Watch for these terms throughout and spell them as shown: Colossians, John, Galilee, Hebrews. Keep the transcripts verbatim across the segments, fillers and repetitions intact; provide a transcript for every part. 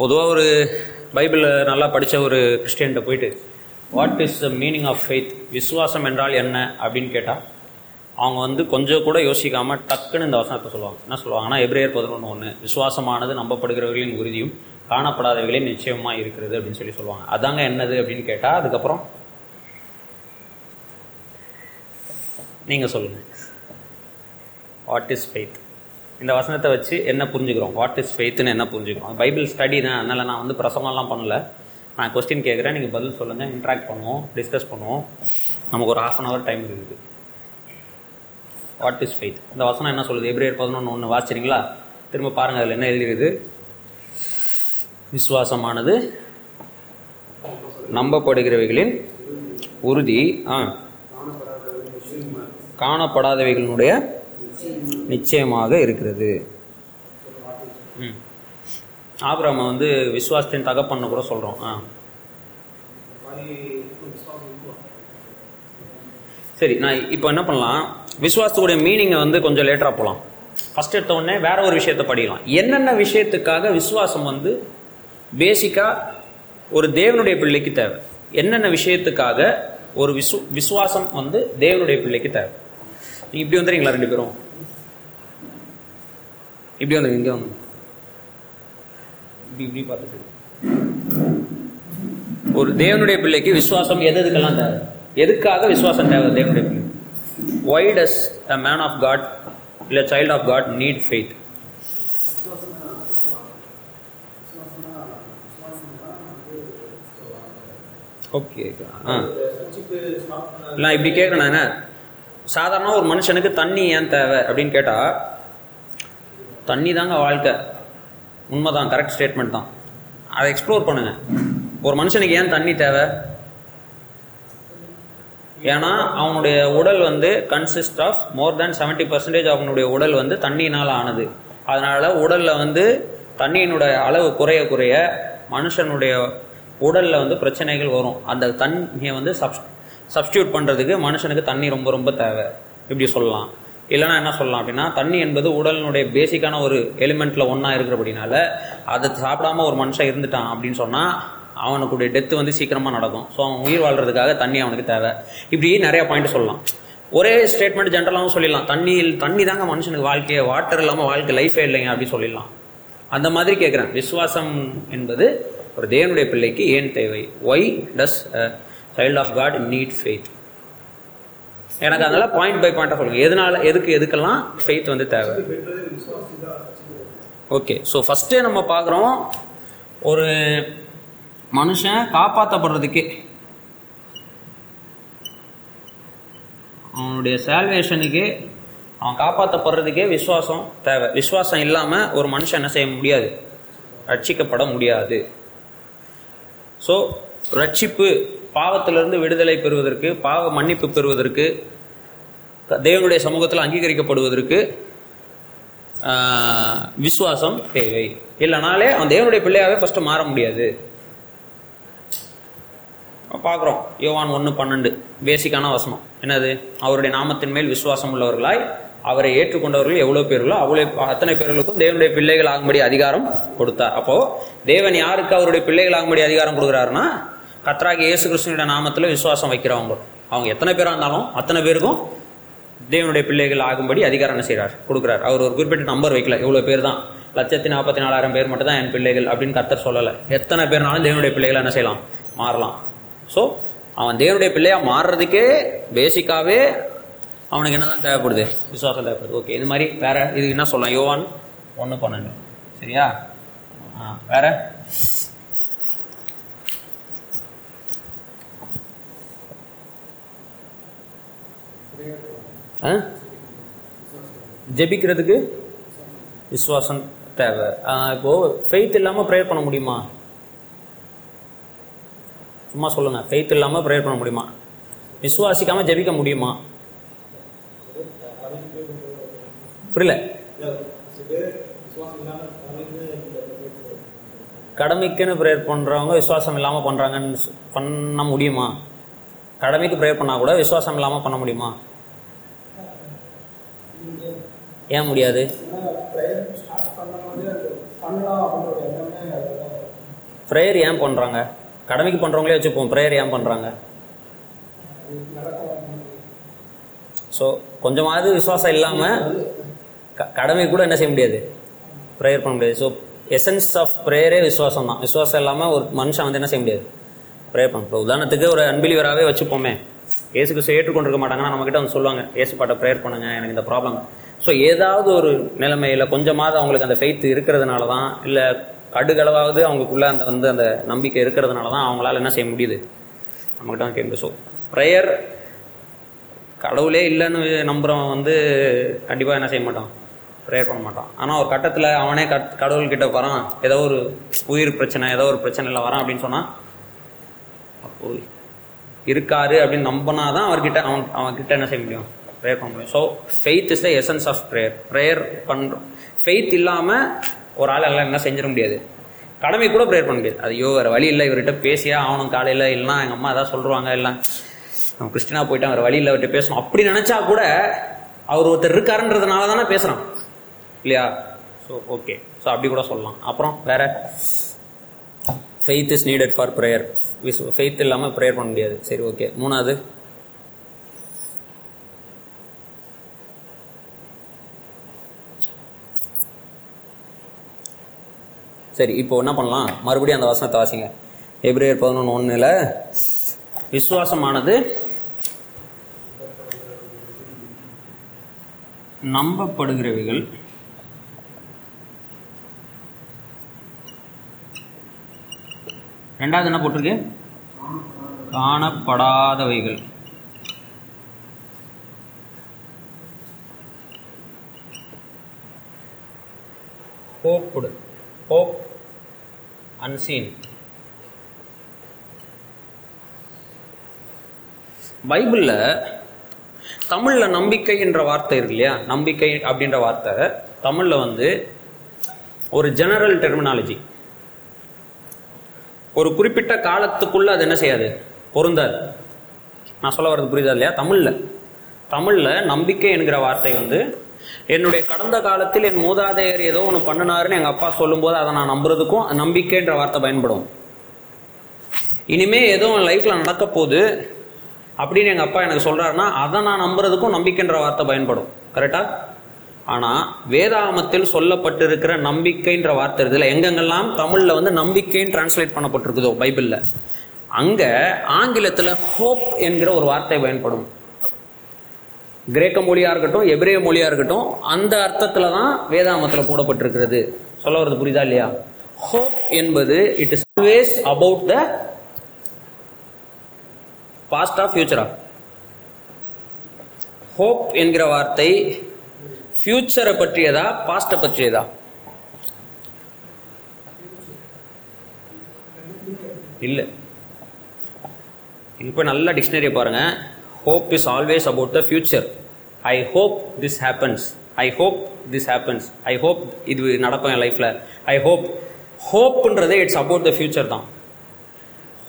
பொதுவாக ஒரு பைபிளில் நல்லா படித்த ஒரு கிறிஸ்டியன்கிட்ட போயிட்டு what is the meaning of faith, விசுவாசம் என்றால் என்ன அப்படின்னு கேட்டால் அவங்க வந்து கொஞ்சம் கூட யோசிக்காமல் டக்குன்னு இந்த வசனத்தை சொல்லுவாங்க. என்ன சொல்லுவாங்கன்னா, எபிரேயர் பதினொன்று ஒன்று விசுவாசமானது நம்பப்படுகிறவர்களின் உறுதியும் காணப்படாதவர்களின் நிச்சயமாக இருக்கிறது அப்படின்னு சொல்லி சொல்லுவாங்க. அதாங்க என்னது அப்படின்னு கேட்டால் அதுக்கப்புறம் நீங்கள் சொல்லுங்கள் வாட் இஸ் ஃபெய்த். இந்த வசனத்தை வச்சு என்ன புரிஞ்சுக்கிறோம், வாட் இஸ் ஃபெய்த்னு என்ன புரிஞ்சுக்கிறோம். பைபிள் ஸ்டடி தான், அதனால் நான் வந்து பிரசங்கம்லாம் பண்ணலை. நான் கொஸ்டின் கேட்குறேன், நீங்கள் பதில் சொல்லுங்கள், இன்ட்ராக்ட் பண்ணுவோம், டிஸ்கஸ் பண்ணுவோம். நமக்கு ஒரு ஹாஃப் அன் ஹவர் டைம் இருக்குது. வாட் இஸ் ஃபெய்த், இந்த வசனம் என்ன சொல்லுது? எபிரேயர் பதினொன்று ஒன்று வாசிச்சிங்களா? திரும்ப பாருங்கள், அதில் என்ன எழுதிருக்குது? விசுவாசமானது நம்பப்படுகிறவைகளின் உறுதி, ஆ காணப்படாதவைகளினுடைய நிச்சயமாக இருக்கிறது. ம் ஆபிரகாம் வந்து விசுவாசத்தின் தகப்பன்னு கூட சொல்கிறோம். ஆ சரி, நான் இப்போ என்ன பண்ணலாம், விசுவாசத்துடைய மீனிங்கை வந்து கொஞ்சம் லேட்டராக போகலாம். ஃபஸ்ட் எடுத்த உடனே வேற ஒரு விஷயத்தை படிக்கலாம். என்னென்ன விஷயத்துக்காக விசுவாசம் வந்து பேசிக்காக ஒரு தேவனுடைய பிள்ளைக்கு தேவை, என்னென்ன விஷயத்துக்காக ஒரு விசு விசுவாசம் வந்து தேவனுடைய பிள்ளைக்கு தேவை. நீங்கள் இப்படி வந்துடுறீங்களா? ரெண்டு பேரும் இப்படி வந்துடுங்க, இங்கே வந்து இப்படி இப்படி பார்த்துட்டு. ஒரு தேவனுடைய பிள்ளைக்கு விசுவாசம் எது எதுக்கெல்லாம் தேவை, எதுக்காக விசுவாசம் தேவை தேவனுடைய பிள்ளை? Why does a man of God or a child of God need faith? Okay. நான் இப்படி கேட்கணும், என்ன சாதாரண ஒரு மனுஷனுக்கு தண்ணி ஏன் தேவை அப்படின்னு கேட்டா, தண்ணி தாங்க வாழ்க்கை. உண்மைதான், கரெக்ட் ஸ்டேட்மெண்ட் தான். அதை எக்ஸ்ப்ளோர் பண்ணுங்க. ஒரு மனுஷனுக்கு ஏன் தண்ணி தேவை? ஏன்னா அவனுடைய உடல் வந்து consist of more than seventy percentage அவனுடைய உடல் வந்து தண்ணியினால் ஆனது. அதனால உடலில் வந்து தண்ணியினுடைய அளவு குறைய குறைய மனுஷனுடைய உடலில் வந்து பிரச்சனைகள் வரும். அந்த தண்ணியை வந்து சப் சப்ஸ்டியூட் பண்ணுறதுக்கு மனுஷனுக்கு தண்ணி ரொம்ப ரொம்ப தேவை இப்படி சொல்லலாம். இல்லைனா என்ன சொல்லலாம் அப்படின்னா, தண்ணி என்பது உடலினுடைய பேசிக்கான ஒரு எலிமெண்ட்டில் ஒன்றா இருக்கிறபடினால அதை சாப்பிடாம ஒரு மனுஷன் இருந்துட்டான் அப்படின்னு சொன்னால் அவனுக்குடைய டெத்து வந்து சீக்கிரமாக நடக்கும். ஸோ அவன் உயிர் வாழ்கிறதுக்காக தண்ணி அவனுக்கு தேவை. இப்படி நிறையா பாயிண்ட் சொல்லலாம். ஒரே ஸ்டேட்மெண்ட் ஜென்ரலாகவும் சொல்லிடலாம், தண்ணியில் தண்ணி தாங்க மனுஷனுக்கு வாழ்க்கையை, வாட்டர் இல்லாமல் வாழ்க்கை லைஃபே இல்லைங்க அப்படின்னு சொல்லிடலாம். அந்த மாதிரி கேட்குறேன், விசுவாசம் என்பது ஒரு தேவனுடைய பிள்ளைக்கு ஏன் தேவை? Why does child of God need faith? எனக்கு அதனால பாயிண்ட் பை பாயிண்டாக சொல்லுங்கள், எதனால எதுக்கு எதுக்கெல்லாம் ஃபெய்த் வந்து தேவை. ஓகே, ஸோ ஃபஸ்ட்டே நம்ம பார்க்குறோம், ஒரு மனுஷன் காப்பாற்றப்படுறதுக்கே, அவனுடைய சால்வேஷனுக்கே, அவன் காப்பாற்றப்படுறதுக்கே விசுவாசம் தேவை. விசுவாசம் இல்லாமல் ஒரு மனுஷன் என்ன செய்ய முடியாது, ரட்சிக்கப்பட முடியாது. ஸோ ரட்சிப்பு, பாவத்திலிருந்து விடுதலை பெறுவதற்கு, பாவ மன்னிப்பு பெறுவதற்கு, தேவனுடைய சமூகத்தில் அங்கீகரிக்கப்படுவதற்கு விசுவாசம் தேவை. இல்லைனாலே அவன் தேவனுடைய பிள்ளையாகவே ஃபஸ்ட்டு மாற முடியாது. பார்க்குறோம் யோவான் ஒன்று பன்னெண்டு பேசிக்கான வசனம் என்னது? அவருடைய நாமத்தின் மேல் விசுவாசம் உள்ளவர்களாய் அவரை ஏற்றுக்கொண்டவர்கள் எவ்வளோ பேர்களோ அவ்வளோ அத்தனை பேர்களுக்கும் தேவனுடைய பிள்ளைகள் ஆகும்படி அதிகாரம் கொடுத்தார். அப்போது தேவன் யாருக்கு அவருடைய பிள்ளைகள் ஆகும்படி அதிகாரம் கொடுக்குறாருன்னா, கர்த்தராகிய இயேசு கிறிஸ்துவோட நாமத்தில் விசுவாசம் வைக்கிறவங்க, அவங்க எத்தனை பேராக இருந்தாலும் அத்தனை பேருக்கும் தேவனுடைய பிள்ளைகள் ஆகும்படி அதிகாரம் என்ன செய்கிறார், கொடுக்குறார். அவர் ஒரு குறிப்பிட்ட நம்பர் வைக்கல, இவ்வளோ பேர் தான், லட்சத்தி நாற்பத்தி நாலாயிரம் பேர் மட்டும் தான் என் பிள்ளைகள் அப்படின்னு கர்த்தர் சொல்லலை. எத்தனை பேர்னாலும் தேவனுடைய பிள்ளைகளை என்ன செய்யலாம், மாறலாம். ஸோ அவன் தேவனுடைய பிள்ளையாக மாறுறதுக்கே பேசிக்காகவே அவனுக்கு என்ன தான் தேவைப்படுது, விசுவாசம் தேவைப்படுது. ஓகே, இது மாதிரி வேற இது என்ன சொல்லலாம், யோவான் ஒன்று பன்னெண்டு சரியா? ஆ வேற ஆ ஜெபிக்கிறதுக்கு விசுவாசம் தேவை. இப்போது ஃபெய்த் இல்லாமல் ப்ரேயர் பண்ண முடியுமா? சும்மா சொல்லுங்கள், ஃபெய்த் இல்லாமல் ப்ரேயர் பண்ண முடியுமா? விசுவாசிக்காமல் ஜெபிக்க முடியுமா? புரியல. கடமைக்குன்னு ப்ரேயர் பண்ணுறவங்க விசுவாசம் இல்லாமல் பண்ணுறாங்கன்னு பண்ண முடியுமா? கடமைக்கு ப்ரேயர் பண்ணால் கூட விசுவாசம் இல்லாமல் பண்ண முடியுமா? ஏன் முடியாது? ப்ரேயர் ஏன் பண்ணுறாங்க? கடமைக்கு பண்ணுறவங்களே வச்சுப்போம், ப்ரேயர் ஏன் பண்ணுறாங்க? ஸோ கொஞ்சமாவது விசுவாசம் இல்லாமல் க கடமை கூட என்ன செய்ய முடியாது, ப்ரேயர் பண்ண முடியாது. ஸோ எசன்ஸ் ஆஃப் ப்ரேயரே விசுவாசம் தான். விசுவாசம் இல்லாமல் ஒரு மனுஷன் வந்து என்ன செய்ய முடியாது, ப்ரேயர் பண்ண. இப்போ உதாரணத்துக்கு ஒரு அன்பிலிவராகவே வச்சுப்போமே, ஏசுக்கு ஏற்றுக்கொண்டிருக்க மாட்டாங்கன்னா நம்மக்கிட்ட வந்து சொல்லுவாங்க, ஏசுப்பாட்ட ப்ரேயர் பண்ணுங்க, எனக்கு இந்த ப்ராப்ளம். ஸோ ஏதாவது ஒரு நிலைமையில் கொஞ்சமாவது அவங்களுக்கு அந்த ஃபெய்த் இருக்கிறதுனால தான், இல்லை கடுகளவாவது அவங்களுக்குள்ளே அந்த வந்து அந்த நம்பிக்கை இருக்கிறதுனால தான் அவங்களால என்ன செய்ய முடியுது, நம்மக்கிட்ட தான் கேட்குது. ஸோ ப்ரேயர் கடவுளே இல்லைன்னு நம்புகிறவன் வந்து கண்டிப்பாக என்ன செய்ய மாட்டான், ப்ரேயர் பண்ண மாட்டான். ஆனால் ஒரு கட்டத்தில் அவனே கட் கடவுள்கிட்ட வரான், ஏதோ ஒரு உயிர் பிரச்சனை, ஏதோ ஒரு பிரச்சனையில் வரான் அப்படின்னு சொன்னால், அப்போ இருக்காரு அப்படின்னு நம்பினா தான் அவர்கிட்ட அவன் அவன்கிட்ட என்ன செய்ய முடியும், ப்ரேயர் பண்ண முடியும். So faith is the essence of prayer. Prayer பண்ணுறோம், ஃபெய்த் இல்லாமல் ஒரு ஆள் எல்லாம் என்ன செஞ்சிட முடியாது, கடமை கூட ப்ரேயர் பண்ண முடியாது. ஐயோ வேறு வழி இல்லை, இவர்கிட்ட பேசியா அவனும் காலையில், இல்லைனா எங்கள் அம்மா எதாவது சொல்லுவாங்க, இல்லை நம்ம கிறிஸ்டினாக போயிட்டான், வேறு வழி இல்லை அவர்கிட்ட பேசணும் அப்படி நினச்சா கூட, அவர் ஒருத்தர் இருக்காருன்றதுனால தானே பேசுகிறான் இல்லையா? ஸோ ஓகே, ஸோ அப்படி கூட சொல்லலாம். அப்புறம் வேறு faith is needed for prayer. With faith இல்லாமல் ப்ரேயர் பண்ண முடியாது. சரி ஓகே, மூணாவது சரி இப்போ என்ன பண்ணலாம், மறுபடியும் அந்த வசனத்தை வாசிங்க. எபிரேயர் பதினொன்று ஒன்றுல விசுவாசமானது நம்பப்படுகிறவைகள் ரெண்டாவது என்ன போட்டிருக்கு, காணப்படாதவைகள். Hoped, hope unseen. பைபிளில் தமிழில் நம்பிக்கை என்ற வார்த்தை இருக்கு இல்லையா? நம்பிக்கை அப்படின்ற வார்த்தை தமிழில் வந்து ஒரு ஜெனரல் டெர்மினாலஜி, ஒரு குறிப்பிட்ட காலத்துக்குள்ளே அது என்ன செய்யாது, பொருந்தாது. நான் சொல்ல வர்றது புரியுதா இல்லையா? தமிழில் தமிழில் நம்பிக்கை என்கிற வார்த்தை வந்து என்னுடைய கடந்த காலத்தில் என் மூதாதையர் ஏதோ ஒன்று பண்ணினாருன்னு எங்கள் அப்பா சொல்லும்போது அதை நான் நம்புறதுக்கும் நம்பிக்கைன்ற வார்த்தை பயன்படும். இனிமேல் ஏதோ என் லைஃப்பில் நடக்க போகுது அப்படின்னு எங்கள் அப்பா எனக்கு சொல்கிறாருன்னா அதை நான் நம்புறதுக்கும் நம்பிக்கைன்ற வார்த்தை பயன்படும். கரெக்டாக? ஆனால் வேதாகமத்தில் சொல்லப்பட்டிருக்கிற நம்பிக்கைன்ற வார்த்தை இருக்குதுல, எங்கெங்கெல்லாம் தமிழில் வந்து நம்பிக்கைன்னு டிரான்ஸ்லேட் பண்ணப்பட்டிருக்குதோ பைபிளில், அங்கே ஆங்கிலத்தில் ஹோப் என்கிற ஒரு வார்த்தை பயன்படும். கிரேக்க மொழியாக இருக்கட்டும், எபிரேய மொழியாக இருக்கட்டும், அந்த அர்த்தத்தில் தான் வேதாகமத்தில் போடப்பட்டிருக்கிறது. சொல்ல வருது புரியுதா இல்லையா? ஹோப் என்பது it is always about the past of ஃபியூச்சரா? ஹோப் என்கிற வார்த்தை ஃபியூச்சரை பற்றியதா, பாஸ்டை பற்றியதா? இல்லை, இப்போ நல்ல டிக்ஷனரியை பாருங்க. Hope is always about the future. I hope this happens. I hope this happens. I hope இது நடக்கும் என் லைஃப்ல. I hope. ஹோப்ன்றது இட்ஸ் அபவுட் த ஃபியூச்சர் தான்.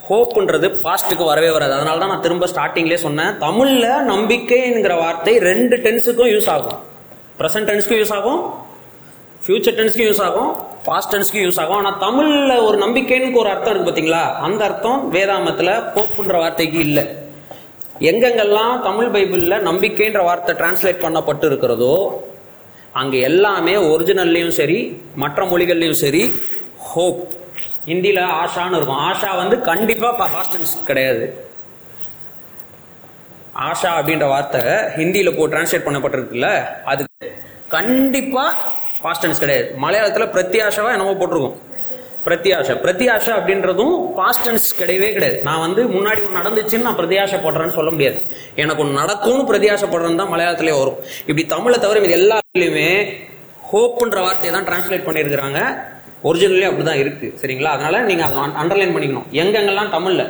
ஹோப்ன்றது பாஸ்ட்டுக்கு வரவே வராது. அதனால தான் நான் திரும்ப ஸ்டார்டிங்லேயே சொன்னேன், தமிழில் நம்பிக்கைங்கிற வார்த்தை ரெண்டு டென்ஸுக்கும் யூஸ் ஆகும். ப்ரெசன்ட் டென்ஸ்க்கும் யூஸ் ஆகும், ஃபியூச்சர் டென்ஸ்க்கும் யூஸ் ஆகும், பாஸ்ட் டென்ஸ்க்கும் யூஸ் ஆகும். ஆனால் தமிழில் ஒரு நம்பிக்கைன்னு ஒரு அர்த்தம் இருக்குது பார்த்தீங்களா? அந்த அர்த்தம் வேதாகமத்தில் ஹோப்ன்ற வார்த்தைக்கு இல்லை. எங்கெங்கெல்லாம் தமிழ் பைபிளில் நம்பிக்கைன்ற வார்த்தை டிரான்ஸ்லேட் பண்ணப்பட்டு இருக்கிறதோ அங்கே எல்லாமே ஒரிஜினல்லையும் சரி மற்ற மொழிகள்லையும் சரி ஹோப். ஹிந்தியில் ஆஷான்னு இருக்கும். ஆஷா வந்து கண்டிப்பாக பாஸ்ட் டென்ஸ் கிடையாது. ஆஷா அப்படின்ற வார்த்தை ஹிந்தியில் போ டிரான்ஸ்லேட் பண்ணப்பட்டிருக்குல்ல, அது கண்டிப்பாக பாஸ்ட் டென்ஸ் கிடையாது. மலையாளத்தில் பிரத்யாஷாவை என்னவோ போட்டிருக்கோம், பிரத்யாஷா. பிரத்யாஷா அப்படின்றதும் பாஸ்ட் டென்ஸ் கிடையவே கிடையாது. நான் வந்து முன்னாடி ஒன்று நடந்துச்சுன்னு நான் பிரத்யாஷை போடுறேன்னு சொல்ல முடியாது. எனக்கு ஒன்று நடக்கும்னு பிரத்யாஷை போடுறேன்னு தான் மலையாளத்திலே வரும். இப்படி தமிழை தவிர இது எல்லாத்துலேயுமே ஹோப்புன்ற வார்த்தையை தான் டிரான்ஸ்லேட் பண்ணியிருக்கிறாங்க. ஒரிஜினலே அப்படி தான் இருக்குது. சரிங்களா? அதனால் நீங்கள் அதை அண்டர்லைன் பண்ணிக்கணும். எங்கெங்கெல்லாம் தமிழில்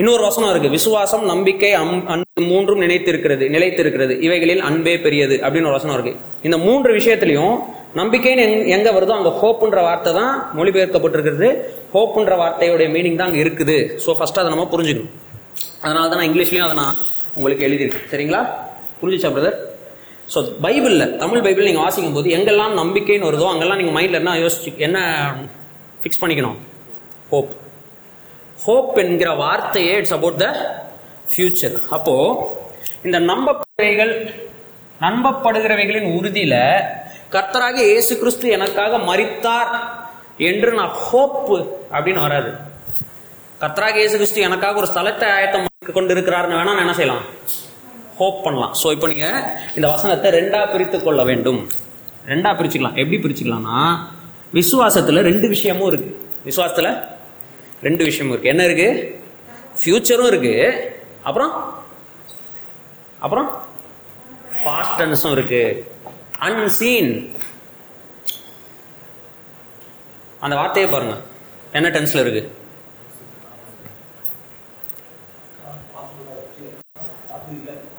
இன்னொரு வசனம் இருக்குது, விசுவாசம் நம்பிக்கை அன்பு மூன்றும் நிலைத்திருக்கிறது நிலைத்திருக்கிறது இவைகளில் அன்பே பெரியது அப்படின்னு ஒரு வசனம் இருக்குது. இந்த மூன்று விஷயத்துலையும் நம்பிக்கைன்னு எங்க வருதோ அங்க ஹோப்ன்ற வார்த்தை தான் மொழிபெயர்க்கப்பட்டிருக்கிறது. ஹோப்ன்ற வார்த்தையோட மீனிங் தான் அங்கே இருக்குது. ஸோ ஃபர்ஸ்ட் அதை நம்ம புரிஞ்சுக்கணும். அதனால தான் நான் இங்கிலீஷ்லயும் அதை நான் உங்களுக்கு எழுதியிருக்கேன். சரிங்களா? புரிஞ்சிச்சா பிரதர்? ஸோ பைபிளில் தமிழ் பைபிள் நீங்கள் வாசிக்கும் போது எங்கெல்லாம் நம்பிக்கைன்னு வருதோ அங்கெல்லாம் நீங்கள் மைண்டில் என்ன யோசிச்சு என்ன ஃபிக்ஸ் பண்ணிக்கணும், hope. Hope என்கிற வார்த்தையே இட்ஸ் அபவுட் த ஃபியூச்சர். அப்போ இந்த நம்பப்படுகிறவைகள் நம்பப்படுகிறவைகளின் உறுதியில கர்த்தராக இயேசு கிறிஸ்து எனக்காக மரித்தார் என்று நான் ஹோப் அப்படின்னு வராது. கர்த்தராக இயேசு கிறிஸ்து எனக்காக ஒரு ஸ்தலத்தை ஆயத்தம் கொண்டு இருக்கிறாருன்னு வேணா நான் என்ன செய்யலாம், ஹோப் பண்ணலாம். ஸோ இப்போ நீங்க இந்த வசனத்தை ரெண்டா பிரித்து கொள்ள வேண்டும். ரெண்டா பிரிச்சுக்கலாம். எப்படி பிரிச்சுக்கலாம்னா, விசுவாசத்துல ரெண்டு விஷயமும் இருக்கு. விசுவாசத்துல ரெண்டு விஷயமும் இருக்கு. என்ன இருக்கு? ஃபியூச்சரும் இருக்கு, அப்புறம் அப்புறம் பாஸ்ட் டென்ஸும் இருக்கு. அன்சீன், அந்த வார்த்தையை பாருங்க, என்ன டென்ஸ்ல இருக்கு?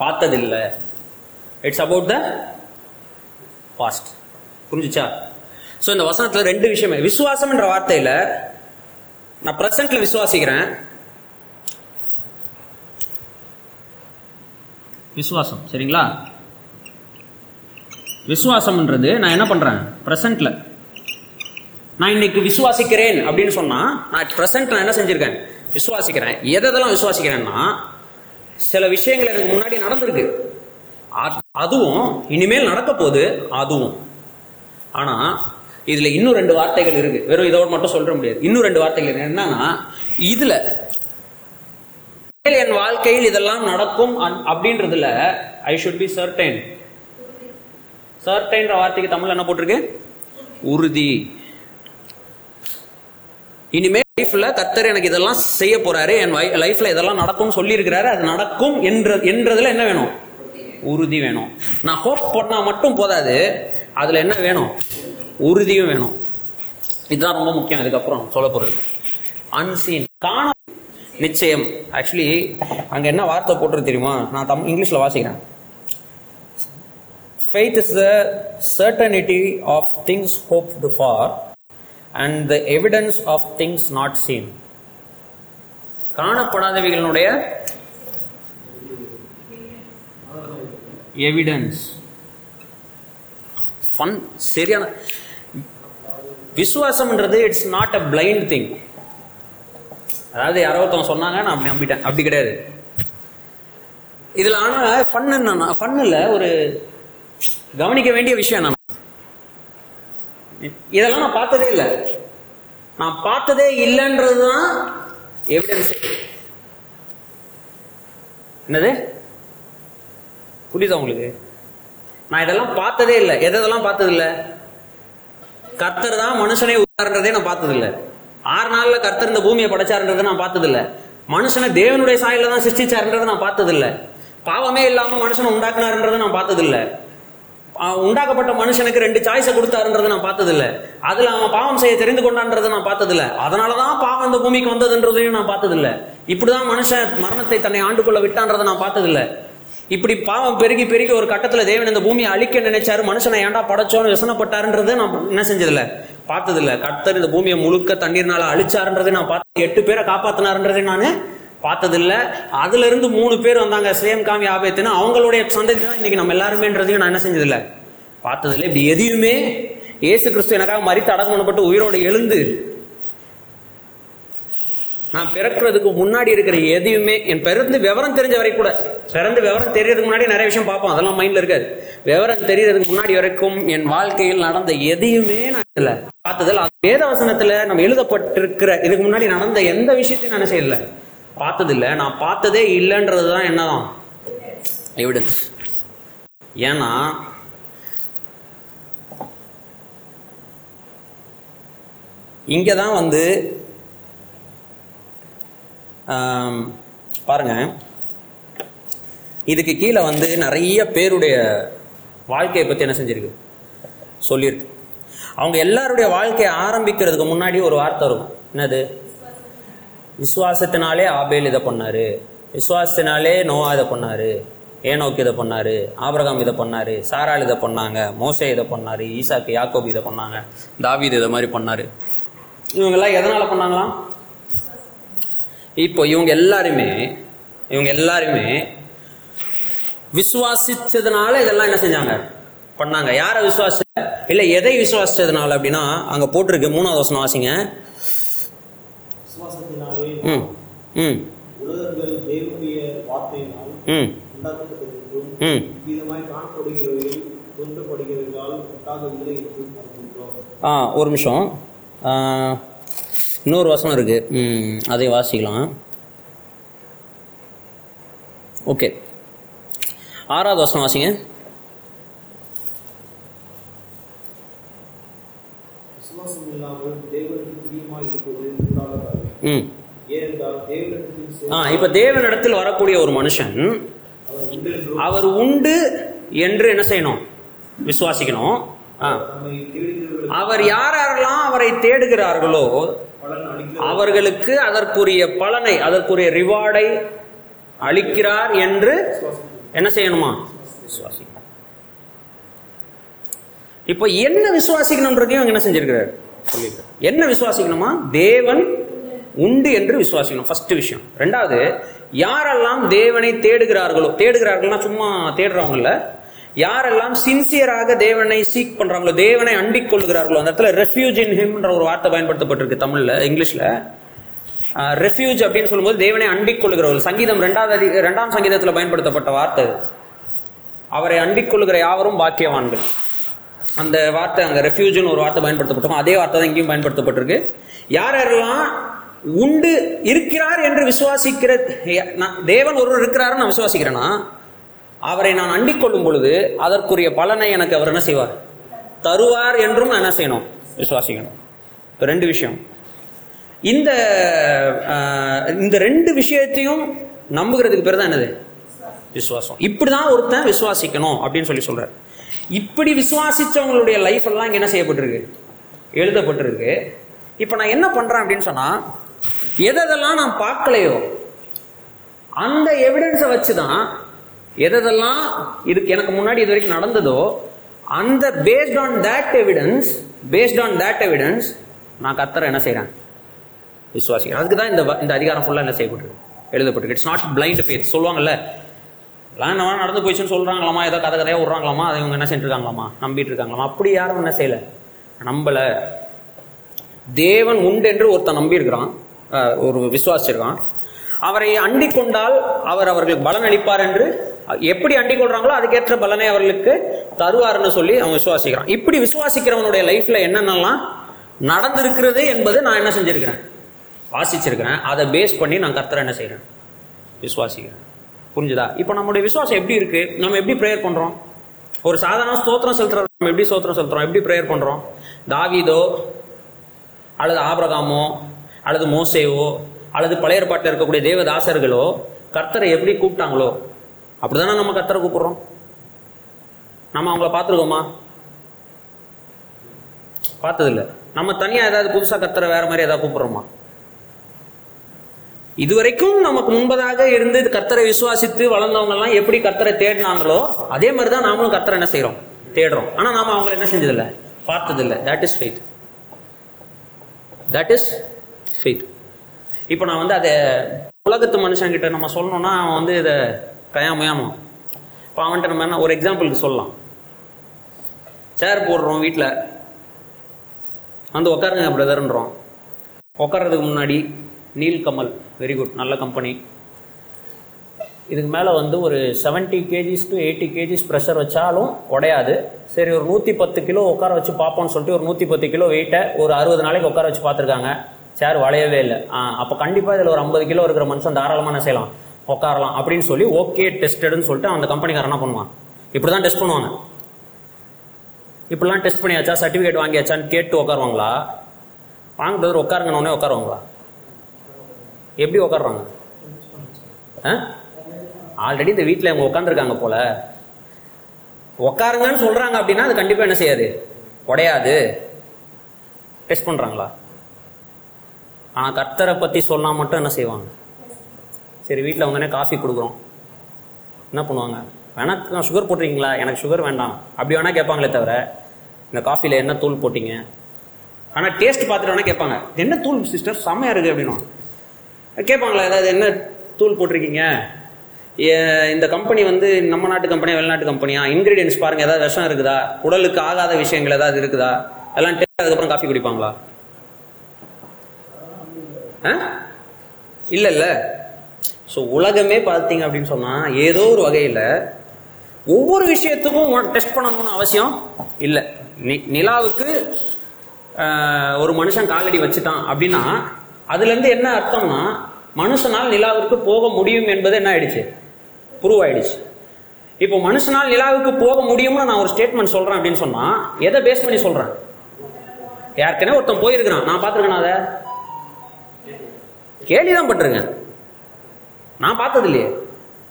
பார்த்ததில்லை. It's about the past. புரிஞ்சுச்சா? ஸோ இந்த வசனத்தில் ரெண்டு விஷயமே. விசுவாசம் என்ற வார்த்தையில் நான் பிரசன்ட்ல விசுவாசிக்கிறேன், விசுவாசம் சரிங்களா? விசுவாசம்ன்றது நான் என்ன பண்றேன் பிரசன்ட்ல. நான் இன்னைக்கு விசுவாசிக்கிறேன் அப்படின்னு சொன்னா நான் பிரசன்ட்ல என்ன செஞ்சிருக்கேன், விசுவாசிக்கிறேன். எதெல்லாம் விசுவாசிக்கிறேன்னா, சில விஷயங்கள் எனக்கு முன்னாடி நடந்திருக்கு, அதுவும் இனிமேல் நடக்க போகுது, அதுவும். ஆனா இதுல இன்னும் ரெண்டு வார்த்தைகள் இருக்கு. வெறும் இதோட மட்டும் சொல்ற முடியாது, இன்னும் ரெண்டு வார்த்தைகள் இருக்கு. என்னன்னா, இதுல என் வாழ்க்கையில் இதெல்லாம் நடக்கும் அப்படின்றதுல ஐ ஷுட் பி சர்டைன். சர்டைன்ற வார்த்தைக்கு தமிழ்ல என்ன போட்டிருக்கு? உறுதி. இனிமேல் லைஃப்ல கர்த்தர் எனக்கு இதெல்லாம் செய்ய போறாரு, என் லைஃப்ல இதெல்லாம் நடக்கும் சொல்லி இருக்கிறாரு, அது நடக்கும் என்றதுல என்ன வேணும்? உறுதி வேணும். நான் ஹோப் பண்ணா மட்டும் போதாது, அதுல என்ன வேணும்? உறுதியும் வேணும். இதுதான் ரொம்ப முக்கியம். அதுக்கப்புறம் சொல்ல போறது அன்சீன், காண நிச்சயம். ஆக்சுவலி அங்க என்ன வார்த்தை போட்டுருக்கு தெரியுமா? நான் தமிழ் இங்கிலீஷ்ல வாசிக்கிறேன். Faith is the certainty of things hoped for and the evidence of things not seen. காணப்படாதவைகளுடைய எவிடன்ஸ். ஃபன் சரியான விசுவாசம்ன்றது it's not a blind thing. அதாவது யாரோ ஒருத்தவங்க சொன்னாங்க நான் அப்படி நம்பிட்டேன், அப்படி கிடையாது இதுல. ஆனா ஃபன் என்னன்னா, ஃபன்ல ஒரு கவனிக்க வேண்டிய விஷயம் என்னன்னா, இதெல்லாம் நான் பார்த்ததே இல்லை, நான் பார்த்ததே இல்லைன்றதுதான் எவிடன்ஸ். என்னது புரியுதா உங்களுக்கு? நான் இதெல்லாம் பார்த்ததே இல்லை. எதெல்லாம் பார்த்தது இல்லை? கர்த்தர் தான் மனுஷனை உருவாக்குறதே நான் பார்த்தது இல்லை. ஆறு நாள்ல கர்த்தர் இந்த பூமியை படைச்சாருன்றதை நான் பார்த்தது இல்லை. மனுஷனை தேவனுடைய சாயல தான் சிருஷ்டிச்சாருன்றதை நான் பார்த்தது இல்லை. பாவமே இல்லாம மனுஷனை உண்டாக்குனாருன்றதை நான் பார்த்தது இல்லை. உண்டாக்கப்பட்ட மனுஷனுக்கு ரெண்டு சாய்ஸை கொடுத்தாருன்றதை நான் பார்த்தது இல்லை. அதுல அவன் பாவம் செய்ய தெரிந்து கொண்டான்றதை நான் பார்த்தது இல்லை. அதனாலதான் பாவம் இந்த பூமிக்கு வந்ததுன்றதையும் நான் பார்த்தது இல்லை. இப்படிதான் மனுஷன் மரணத்தை தன்னை ஆண்டுகொள்ள விட்டான்றதை நான் பார்த்தது இல்லை. இப்படி பாவம் பெருகி பெருகி ஒரு கட்டத்துல தேவன் இந்த பூமியை அழிக்க நினைச்சாரு, மனுஷனை ஏண்டா படைச்சோன்னு விசனப்பட்டாருன்றதை நான் என்ன செஞ்சதில்ல, பார்த்தது இல்லை. கர்த்தர் இந்த பூமியை முழுக்க தண்ணீர்னால அழிச்சாருன்றதை நான் பார்த்து எட்டு பேரை காப்பாத்தினாருன்றதை நான் பார்த்தது இல்லை. அதுல இருந்து மூணு பேர் வந்தாங்க சேம் காமி ஆபேத்துன்னு, அவங்களுடைய சந்ததி தான் இன்னைக்கு நம்ம எல்லாருமேன்றதையும் நான் என்ன செஞ்சதில்லை, பார்த்தது இல்லை. இப்படி எதையுமே இயேசு கிறிஸ்து எனக்காக மரித்து அடக்கமணப்பட்டு உயிரோடு எழுந்து நான் பிறக்கிறதுக்கு முன்னாடி இருக்கிற எதையுமே என் பிறந்து விவரம் தெரிஞ்ச வரை கூட, பிறந்து விவரம் தெரியறதுக்கு முன்னாடி நிறைய விஷயம் பார்ப்போம், அதெல்லாம் மைண்ட்ல இருக்காது. விவரம் தெரியறதுக்கு முன்னாடி வரைக்கும் என் வாழ்க்கையில் நடந்த எதையுமே நான் இல்லை, பார்த்ததில்ல. வேத வசனத்துல நம்ம எழுதப்பட்டிருக்கிற இதுக்கு முன்னாடி நடந்த எந்த விஷயத்தையும் நான் செய்யல, பார்த்ததில்லை. நான் பார்த்ததே இல்லைன்றதுதான் என்னதான் எவிடன்ஸ். ஏன்னா இங்கதான் வந்து பாருங்க, இதுக்கு கீழே வந்து நிறைய பேருடைய வாழ்க்கையை பற்றி என்ன செஞ்சிருக்கு, சொல்லியிருக்கு. அவங்க எல்லாருடைய வாழ்க்கையை ஆரம்பிக்கிறதுக்கு முன்னாடி ஒரு வார்த்தை இருக்கும். என்னது? விசுவாசத்தினாலே ஆபேல் இதை பண்ணாரு, விசுவாசத்தினாலே நோவா இதை பண்ணாரு, ஏனோக்கு இதை பண்ணாரு, ஆபிரகாம் இதை பண்ணாரு, சாரால் இதை பண்ணாங்க, மோசே இதை பண்ணாரு, ஈசாக்கு யாக்கோபு இதை பண்ணாங்க, தாவீது இதை மாதிரி பண்ணாரு. இவங்கெல்லாம் எதனால பண்ணாங்களாம்? இப்போ இவங்க எல்லாருமே இவங்க எல்லாருமே விசுவாசிச்சதுனால இதெல்லாம் என்ன செஞ்சாங்க, பண்ணாங்க. யாரை விசுவாச இல்ல, எதை விசுவாசிச்சதுனால அப்படின்னா அங்க போட்டிருக்கு மூணாவது வசனம் வாசிங்க. ஒரு நிமிஷம், இன்னொரு வசனம் இருக்கு, அதை வாசிக்கலாம். ஓகே, ஆறாவது வசனம் வாசிங்க. இப்ப தேவனிடத்தில் வரக்கூடிய ஒரு மனுஷன் அவர் உண்டு என்று என்ன செய்யணும்? விசுவாசிக்கணும். அவர் யார் யாரெல்லாம் அவரை தேடுகிறார்களோ அவர்களுக்கு அதற்குரிய பலனை, அதற்குரிய ரிவார்டை அளிக்கிறார் என்று என்ன செய்யணுமா? விசுவாசிக்கணும். இப்ப என்ன விசுவாசிக்கணும்ன்றதையும் இவங்க என்ன செஞ்சிருக்கிறார்? என்ன விசுவாசிக்கணுமா? தேவன் உண்டு என்று விசுவாசிக்கணும். ஃபர்ஸ்ட் விஷயம். ரெண்டாவது, யாரெல்லாம் தேவனை தேடுகிறார்களோ, தேடுகிறார்கள்னா சும்மா தேடுறவங்க இல்ல, யாரெல்லாம் சின்சியராக தேவனை சீக் பண்றாங்களோ, தேவனை அண்டிக் கொள்ளுகிறார்களோ, அந்த இடத்துல ரெஃப்யூஜ் இன் ஹிம்ன்ற ஒரு வார்த்தை பயன்படுத்தப்பட்டிருக்கு தமிழ்ல. இங்கிலீஷ்ல ரெஃப்யூஜ் அப்படின்னு சொல்லும்போது தேவனை அண்டிக் கொள்ளுகிறவர்கள். சங்கீதம் ரெண்டாவது ரெண்டாம் சங்கீதத்தில் பயன்படுத்தப்பட்ட வார்த்தை. அவரை அண்டிக் கொள்ளுகிற யாவரும் பாக்கியவான்கள். அந்த வார்த்தை அங்கே ரெஃப்யூஜ்னு ஒரு வார்த்தை பயன்படுத்தப்பட்டோம், அதே வார்த்தை தான் இங்கேயும் பயன்படுத்தப்பட்டிருக்கு. யார் யாரெல்லாம் உண்டு இருக்கிறார் என்று விசுவாசிக்கிற, தேவன் ஒருவர் இருக்கிறாருன்னு நான் விசுவாசிக்கிறேன்னா அவரை நான் அண்டிக் கொள்ளும் பொழுது அதற்குரிய பலனை எனக்கு அவர் என்ன செய்வார்? தருவார் என்றும் நான் என்ன செய்யணும்? விசுவாசிக்கணும். இப்போ ரெண்டு விஷயம். இந்த இந்த ரெண்டு விஷயத்தையும் நம்புகிறதுக்கு பேர் தான் என்னது? விசுவாசம். இப்படிதான் ஒருத்தன் விசுவாசிக்கணும் அப்படின்னு சொல்லி சொல்றாரு. இப்படி விசுவாசிச்சவங்களுடைய லைஃப் எல்லாம் இங்க என்ன செய்யப்பட்டிருக்கு? எழுதப்பட்டிருக்கு. இப்ப நான் என்ன பண்றேன் அப்படின்னு சொன்னா, எதெல்லாம் நான் பார்க்கலையோ அந்த எவிடன்ஸை வச்சுதான், எதெல்லாம் இதுக்கு எனக்கு முன்னாடி இது வரைக்கும் நடந்ததோ அந்த based on that evidence, based on that evidence நான் கத்தரை என்ன செய்யறேன்? விசுவாசிக்கிறேன். அதுக்கு தான் இந்த இந்த அதிகாரம் ஃபுல்லாக என்ன செய்யப்பட்டிருக்கு? எழுதப்பட்டிருக்கு. It's not blind faith. சொல்லுவாங்கல்ல, எல்லாம் என்ன நடந்து போயிடுச்சுன்னு சொல்கிறாங்களாமா, ஏதோ கதை கதையாக விட்றாங்களாமா, அதை இவங்க என்ன செஞ்சுருக்காங்களாமா, நம்பிட்டு இருக்காங்களாமா? அப்படி யாரும் என்ன செய்யலை, நம்பலை. தேவன் உண்டு என்று ஒருத்தன் நம்பியிருக்கிறான், ஒரு விசுவாசிச்சிருக்கான். அவரை அண்டிக் கொண்டால் அவர் அவர்களுக்கு பலன் அளிப்பார் என்று, எப்படி அண்டிக் கொள்றாங்களோ அதுக்கேற்ற பலனை அவர்களுக்கு தருவார்னு சொல்லி அவன் விசுவாசிக்கிறான். இப்படி விசுவாசிக்கிறவனுடைய லைஃப்ல என்னென்னலாம் நடந்திருக்கிறது என்பது நான் என்ன செஞ்சிருக்கிறேன்? வாசிச்சிருக்கிறேன். அதை பேஸ் பண்ணி நான் கர்த்தரை என்ன செய்கிறேன்? விசுவாசிக்கிறேன். புரிஞ்சுதா? இப்போ நம்மளுடைய விசுவாசம் எப்படி இருக்கு? நம்ம எப்படி ப்ரேயர் பண்றோம்? ஒரு சாதாரண ஸ்தோத்திரம் செலுத்துறோம். நம்ம எப்படி ஸ்தோத்திரம் செலுத்துறோம்? எப்படி ப்ரேயர் பண்றோம்? தாவீதோ அல்லது ஆபிரகாமோ அல்லது மோசேவோ அல்லது பழைய ஏற்பாட்டில் இருக்கக்கூடிய தேவதாசர்களோ கர்த்தரை எப்படி கூப்பிட்டாங்களோ அப்படிதானே நம்ம கர்த்தரை கூப்பிடுறோம். நம்ம அவங்கள பார்த்துருக்கோமா? பார்த்ததில்ல. நம்ம தனியாக ஏதாவது புதுசாக கர்த்தரை வேற மாதிரி ஏதாவது கூப்பிடுறோமா? இதுவரைக்கும் நமக்கு முன்பதாக இருந்து கர்த்தரை விசுவாசித்து வளர்ந்தவங்க எல்லாம் எப்படி கர்த்தரை தேடினாங்களோ அதே மாதிரிதான் நாமளும் கர்த்தரை என்ன செய்யறோம்? தேடுறோம். ஆனா நாம அவங்க என்ன செஞ்சதில்லை, பார்த்ததில்லை. That is faith. That is faith. இப்போ நான் வந்து அதை உலகத்து மனுஷன்கிட்ட நம்ம சொல்லணும்னா அவன் வந்து இதை கயாமையானோம். இப்போ அவன்கிட்ட நம்ம என்ன ஒரு எக்ஸாம்பிளுக்கு சொல்லலாம். சேர் போடுறோம் வீட்டில், வந்து உக்காருங்க பிரதர்ன்றோம். உக்கார்றதுக்கு முன்னாடி நீல்கமல், வெரி குட், நல்ல கம்பெனி, இதுக்கு மேலே வந்து ஒரு seventy KGs to eighty KGs pressure வச்சாலும் உடையாது. சரி, ஒரு நூற்றி பத்து கிலோ உட்கார வச்சு பார்ப்போம்னு சொல்லிட்டு ஒரு நூற்றி பத்து கிலோ வெயிட்டை ஒரு அறுபது நாளைக்கு உட்கார வச்சு பார்த்துருக்காங்க. சேர் வளையவே இல்லை. அப்போ கண்டிப்பாக இதில் ஒரு ஐம்பது கிலோ இருக்கிற மனுஷன் தாராளமாக செய்யலாம், உட்காரலாம் அப்படின்னு சொல்லி ஓகே டெஸ்டடுன்னு சொல்லிட்டு அந்த கம்பெனிக்காரன் என்ன பண்ணுவான்? இப்படி தான் டெஸ்ட் பண்ணுவாங்க. இப்படிலாம் டெஸ்ட் பண்ணியாச்சா, சர்டிஃபிகேட் வாங்கியாச்சான்னு கேட்டு உட்காருவாங்களா? வாங்கிட்டு உட்காருங்கன்னே உட்காருவாங்களா? எப்படி உட்காருவாங்க? ஆல்ரெடி இந்த வீட்டில் அவங்க உட்காந்துருக்காங்க போல. உட்காருங்கன்னு சொல்றாங்க அப்படின்னா அது கண்டிப்பாக என்ன செய்யாது? உடையாது. டெஸ்ட் பண்ணுறாங்களா? ஆனால் கர்த்தரை பற்றி சொன்னால் மட்டும் என்ன செய்வாங்க? சரி, வீட்டில் வந்தோடனே காஃபி கொடுக்குறோம், என்ன பண்ணுவாங்க? வேணா சுகர் போட்டிருக்கீங்களா? எனக்கு சுகர் வேண்டாம் அப்படி வேணா கேட்பாங்களே தவிர இந்த காஃபியில் என்ன தூள் போட்டிங்க, ஆனால் டேஸ்ட் பார்த்துட்டு வேணா கேட்பாங்க, என்ன தூள் சிஸ்டர் செம்மையாக இருக்குது அப்படின்னுவாங்க. கேட்பாங்களா ஏதாவது என்ன தூள் போட்டிருக்கீங்க, இந்த கம்பெனி வந்து நம்ம நாட்டு கம்பெனியா வெளிநாட்டு கம்பெனியா, இன்கிரீடியன்ஸ் பாருங்கள், ஏதாவது விஷம் இருக்குதா, உடலுக்கு ஆகாத விஷயங்கள் ஏதாவது இருக்குதா, அதெல்லாம் டேஸ்ட். அதுக்கப்புறம் காஃபி குடிப்பாங்களா? ஆ இல்லை இல்லை. ஸோ உலகமே பார்த்தீங்க அப்படின்னு சொன்னால் ஏதோ ஒரு வகையில் ஒவ்வொரு விஷயத்துக்கும் டெஸ்ட் பண்ணணும்னு அவசியம் இல்லை. நி நிலாவுக்கு ஒரு மனுஷன் காலடி வச்சுட்டான் அப்படின்னா அதுலேருந்து என்ன அர்த்தம்னா மனுஷனால் நிலாவிற்கு போக முடியும் என்பது என்ன ஆயிடுச்சு, ப்ரூவ் ஆயிடுச்சு. இப்போ மனுஷனால் நிலாவுக்கு போக முடியும்னு நான் ஒரு ஸ்டேட்மெண்ட் சொல்கிறேன் அப்படின்னு சொன்னால் எதை பேஸ் பண்ணி சொல்கிறேன்? யாருக்குன்னா ஒருத்தன் போயிருக்கிறான், நான் பார்த்துருக்கேன், அதை கேள்விதான் பட்டுருங்க, நான் பார்த்தது இல்லையே.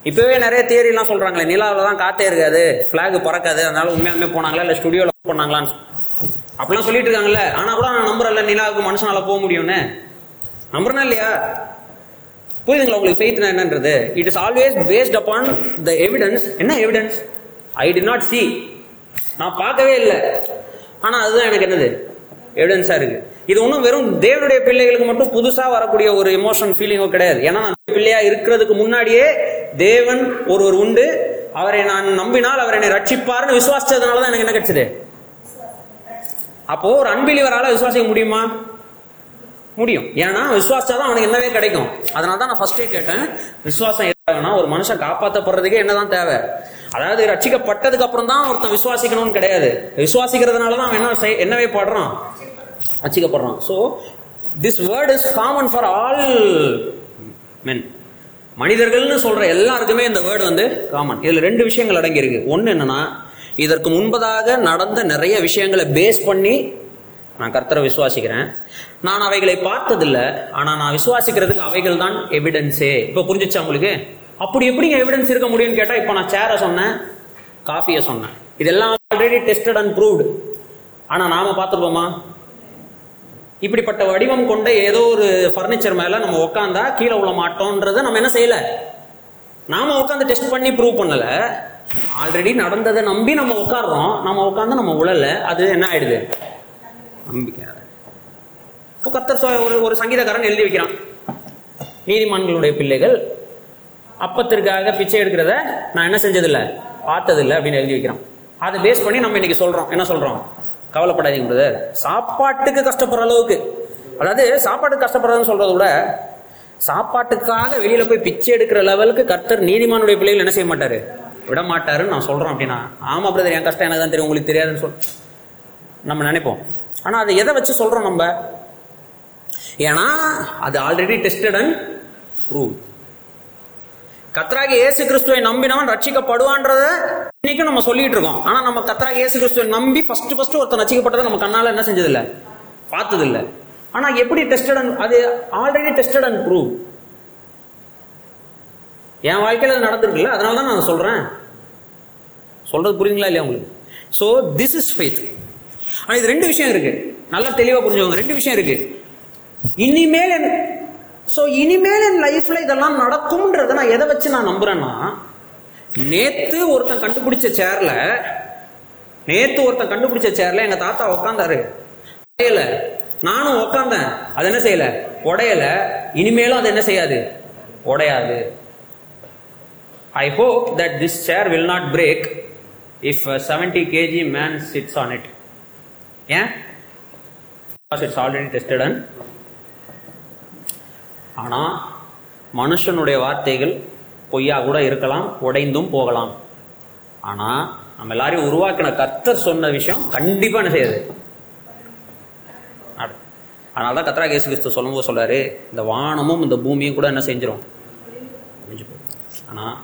இப்போவே நிறைய தியரிலாம் சொல்கிறாங்களே, நிலாவில் தான் காற்றே இருக்காது, ஃப்ளாக் பறக்காது, அதனால உண்மையாலுமே போனாங்களா இல்லை ஸ்டுடியோவில் பண்ணாங்களான்னு அப்படிலாம் சொல்லிட்டு இருக்காங்கல்ல. ஆனால் கூட நான் நம்புறேன்ல நிலாவுக்கு மனுஷனால போக முடியும்னு, நம்புறேன்னா இல்லையா? புரியுதுங்களா உங்களுக்கு ஃபெய்த்னா என்னன்றது? It is always based upon the evidence. என்ன evidence? I did not see, நான் பார்க்கவே இல்லை, ஆனால் அதுதான் எனக்கு என்னது எவிடன்ஸாக இருக்குது. இது ஒன்றும் வெறும் தேவனுடைய பிள்ளைகளுக்கு மட்டும் புதுசாக வரக்கூடிய ஒரு எமோஷன் ஃபீலிங்கோ கிடையாது. ஏன்னா நான் பிள்ளையா இருக்கிறதுக்கு முன்னாடியே தேவன் ஒருவர் உண்டு, அவரை நான் நம்பினால் அவர் என்னை ரட்சிப்பார்னு விசுவாசிச்சதுனால தான் எனக்கு என்ன கிடைச்சது. அப்போ ஒரு அன்பிலிவரால விசுவாசிக்க முடியுமா? முடியும். ஏன்னா விசுவாசாதான் அவனுக்கு என்னவே கிடைக்கும். அதனால தான் நான் ஃபர்ஸ்டே கேட்டேன், விசுவாசம் எதுனா ஒரு மனுஷன் காப்பாற்றப்படுறதுக்கு என்னதான் தேவை? அதாவது ரட்சிக்கப்பட்டதுக்கு அப்புறம் தான் ஒருத்தன் விசுவாசிக்கணும்னு கிடையாது, விசுவாசிக்கிறதுனால தான் அவன் என்ன என்னவே பாடுறான், ரட்சிக்கப்படுறான். So this word is common for all men. மனிதர்கள்னு சொல்ற எல்லாருக்குமே இந்த வேர்டு வந்து காமன். இதில் ரெண்டு விஷயங்கள் அடங்கியிருக்கு. ஒன்று என்னன்னா, இதற்கு முன்பதாக நடந்த நிறைய விஷயங்களை பேஸ் பண்ணி நான் கர்த்தரை விசுவாசிக்கிறேன், நான் அவைகளை பார்த்ததில்லை, ஆனால் நான் விசுவாசிக்கிறதுக்கு அவைகள் தான் எவிடன்ஸே. இப்போ புரிஞ்சிச்சா உங்களுக்கு? அப்படி எப்படிங்க எவிடன்ஸ் இருக்க முடியும்னு கேட்டால், இப்போ நான் சேரை சொன்னேன், காஃபியை சொன்னேன், இதெல்லாம் ஆல்ரெடி டெஸ்டட் அண்ட் ப்ரூவ்டு. ஆனால் நாம் பார்த்துருப்போமா, இப்படிப்பட்ட வடிவம் கொண்ட ஏதோ ஒரு ஃபர்னிச்சர் மேலே நம்ம உட்காந்தா கீழே உள்ள மாட்டோன்றதை நம்ம என்ன செய்யலை, நாம் உட்காந்து டெஸ்ட் பண்ணி ப்ரூவ் பண்ணலை, ஆல்ரெடி நடந்ததை நம்பி நம்ம உட்காடுறோம், நம்ம உட்காந்து நம்ம உழலை, அது என்ன ஆயிடுது, நம்பிக்கை. இப்போ கர்த்தர் ஒரு சங்கீதக்காரன் எழுதி வைக்கிறான், நீதிமான்களுடைய பிள்ளைகள் அப்பத்திற்காக பிச்சை எடுக்கிறத நான் என்ன செஞ்சதில்லை, பார்த்ததில்லை அப்படின்னு எழுதி வைக்கிறான். அதை பேஸ் பண்ணி நம்ம இன்னைக்கு சொல்கிறோம். என்ன சொல்கிறோம்? கவலைப்படாதீங்க பிரதர், சாப்பாட்டுக்கு கஷ்டப்படுற அளவுக்கு, அதாவது சாப்பாட்டுக்கு கஷ்டப்படுறதுன்னு சொல்கிறத விட சாப்பாட்டுக்காக வெளியில் போய் பிச்சை எடுக்கிற லெவலுக்கு கர்த்தர் நீதிமானுடைய பிள்ளைகள் என்ன செய்ய மாட்டார், விடமாட்டாருன்னு நான் சொல்கிறோம் அப்படின்னா, ஆமாம் பிரதர் என் கஷ்டம் எனக்கு தான் தெரியும், உங்களுக்கு தெரியாதுன்னு சொல் நம்ம நினைப்போம். ஆனால் அதை எதை வச்சு சொல்கிறோம் நம்ம? ஏன்னா அது ஆல்ரெடி டெஸ்டட் அண்ட் ப்ரூவ். கர்த்தராகிய இயேசு கிறிஸ்துவை நம்பினவன் ரட்சிக்கப்படுவான்றதை இன்னைக்கும் நம்ம சொல்லிட்டு இருக்கோம். ஆனால் நம்ம கர்த்தராகிய இயேசு கிறிஸ்துவை நம்பி ஃபஸ்ட்டு ஃபஸ்ட்டு ஒருத்தர் ரட்சிக்கப்பட்டதை நம்ம கண்ணால் என்ன செஞ்சதில்லை, பார்த்ததில்லை. ஆனால் எப்படி டெஸ்டட் அண்ட், அது ஆல்ரெடி டெஸ்டட் அண்ட் ப்ரூவ். என் வாழ்க்கையில் அது நடந்துருக்குல்ல, அதனால தான் நான் சொல்கிறேன். சொல்கிறது புரியுதுங்களா இல்லையா உங்களுக்கு? So this is faith. ஆனால் இது ரெண்டு விஷயம் இருக்குது, நல்லா தெளிவாக புரிஞ்சுக்கோங்க, ரெண்டு விஷயம் இருக்குது. இனிமேல் என் ஸோ இனிமேல் என் லைஃப்பில் இதெல்லாம் நடக்கும்ன்றதை நான் எதை வச்சு நான் நம்புகிறேன்னா, நேற்று ஒருத்தன் கண்டுபிடிச்ச சேரில் நேற்று ஒருத்தன் கண்டுபிடிச்ச சேரில் எங்கள் தாத்தா உக்காந்தாரு, உடையலை, நானும் உக்காந்தேன், அது என்ன செய்யலை, உடையலை, இனிமேலும் அது என்ன செய்யாது, உடையாது. I hope that this chair will not break if a seventy kilogram man sits on it. Yeah? Because it's already tested and... ஆனால் மனுஷனுடைய வார்த்தைகள் பொய்யா கூட இருக்கலாம், உடைந்தும் போகலாம். ஆனால் நம்ம எல்லாரையும் உருவாக்கின கர்த்தர் சொன்ன விஷயம் கண்டிப்பாக என்ன செய்யுது. அதனால தான் கர்த்தராகிய இயேசு கிறிஸ்து சொல்லும்போது சொல்கிறாரு, இந்த வானமும் இந்த பூமியும் கூட என்ன செஞ்சிடும், முடிஞ்சு போகும். ஆனால்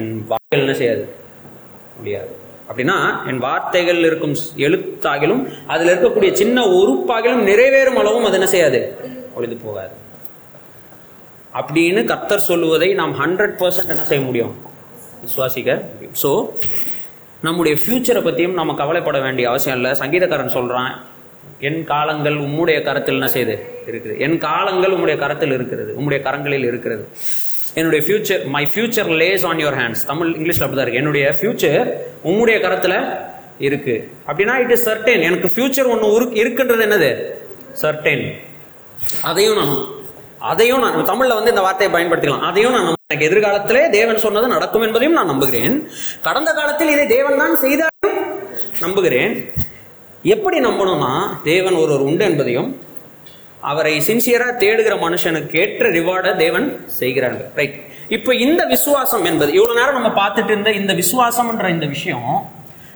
என் வார்த்தைகள் என்ன செய்யாது, முடியாது. அப்படின்னா என் வார்த்தைகள் இருக்கும் எழுத்தாகிலும் அதில் இருக்கக்கூடிய சின்ன உறுப்பாகிலும் நிறைவேறும் அளவும் அது என்ன செய்யாது, ஒழிந்து போகாது அப்படின்னு கர்த்தர் சொல்லுவதை நாம் ஹண்ட்ரட் பர்சன்ட் என்ன செய்ய முடியும், விசுவாசிக்க முடியும். ஸோ நம்முடைய ஃபியூச்சரை பற்றியும் நம்ம கவலைப்பட வேண்டிய அவசியம் இல்லை. சங்கீதக்காரன் சொல்கிறான், என் காலங்கள் உம்முடைய கரத்தில் என்ன செய்யுது, இருக்குது, என் காலங்கள் உம்முடைய கரத்தில் இருக்கிறது, உம்முடைய கரங்களில் இருக்கிறது, என்னுடைய future, my future lace on your hands. Tamil இங்கிலீஷில் அப்படி தான் இருக்குது, என்னுடைய ஃபியூச்சர் உம்முடைய கரத்தில் இருக்குது. அப்படின்னா இட் இஸ் சர்டென். எனக்கு ஃபியூச்சர் ஒன்று இருக்குன்றது என்னது, சர்டென். அதையும் நான் அதையும் நான் தமிழில் வந்து இந்த வார்த்தையை பயன்படுத்திக்கலாம், அதையும் நான் எனக்கு எதிர்காலத்திலே தேவன் சொன்னது நடக்கும் என்பதையும் நான் நம்புகிறேன், கடந்த காலத்தில் இதை தேவன் தான் செய்தாலும் நம்புகிறேன். எப்படி நம்பணும்னா, தேவன் ஒருவர் உண்டு என்பதையும் அவரை சின்சியரா தேடுகிற மனுஷனுக்கு ஏற்ற ரிவார்டை தேவன் செய்கிறாங்க. ரைட். இப்ப இந்த விசுவாசம் என்பது இவ்வளவு நேரம் நம்ம பார்த்துட்டு இருந்த இந்த விசுவாசம்ன்ற இந்த விஷயம்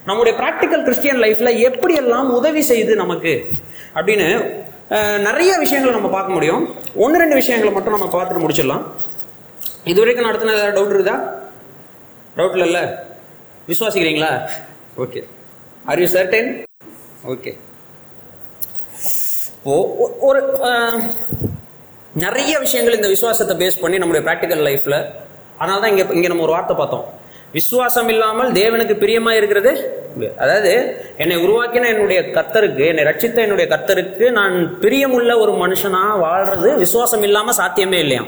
நம்முடைய பிராக்டிக்கல் கிறிஸ்டியன் லைஃப்ல எப்படி எல்லாம் உதவி செய்து நமக்கு அப்படின்னு நிறைய விஷயங்களை நம்ம பார்க்க முடியும். ஒன்று ரெண்டு விஷயங்களை மட்டும் நம்ம பார்த்துட்டு முடிச்சிடலாம். இது வரைக்கும் நடத்தின ஏதாவது டவுட் இருக்குதா? டவுட் இல்லைல்ல? விசுவாசிக்கிறீங்களா? Okay. Are you certain? Okay. ஒரு நிறைய விஷயங்கள் இந்த விசுவாசத்தை பேஸ் பண்ணி நம்மளுடைய பிராக்டிக்கல் லைஃப்ல, அதனால தான் இங்க இங்க நம்ம ஒரு வார்த்தை பார்த்தோம், விசுவாசம் இல்லாமல் தேவனுக்கு பிரியமா இருக்கிறது. அதாவது என்னை உருவாக்கின என்னுடைய கர்த்தருக்கு, என்னை ரட்சித்த என்னுடைய கர்த்தருக்கு நான் பிரியமுள்ள ஒரு மனுஷனா வாழ்றது விசுவாசம் இல்லாம சாத்தியமே இல்லையா.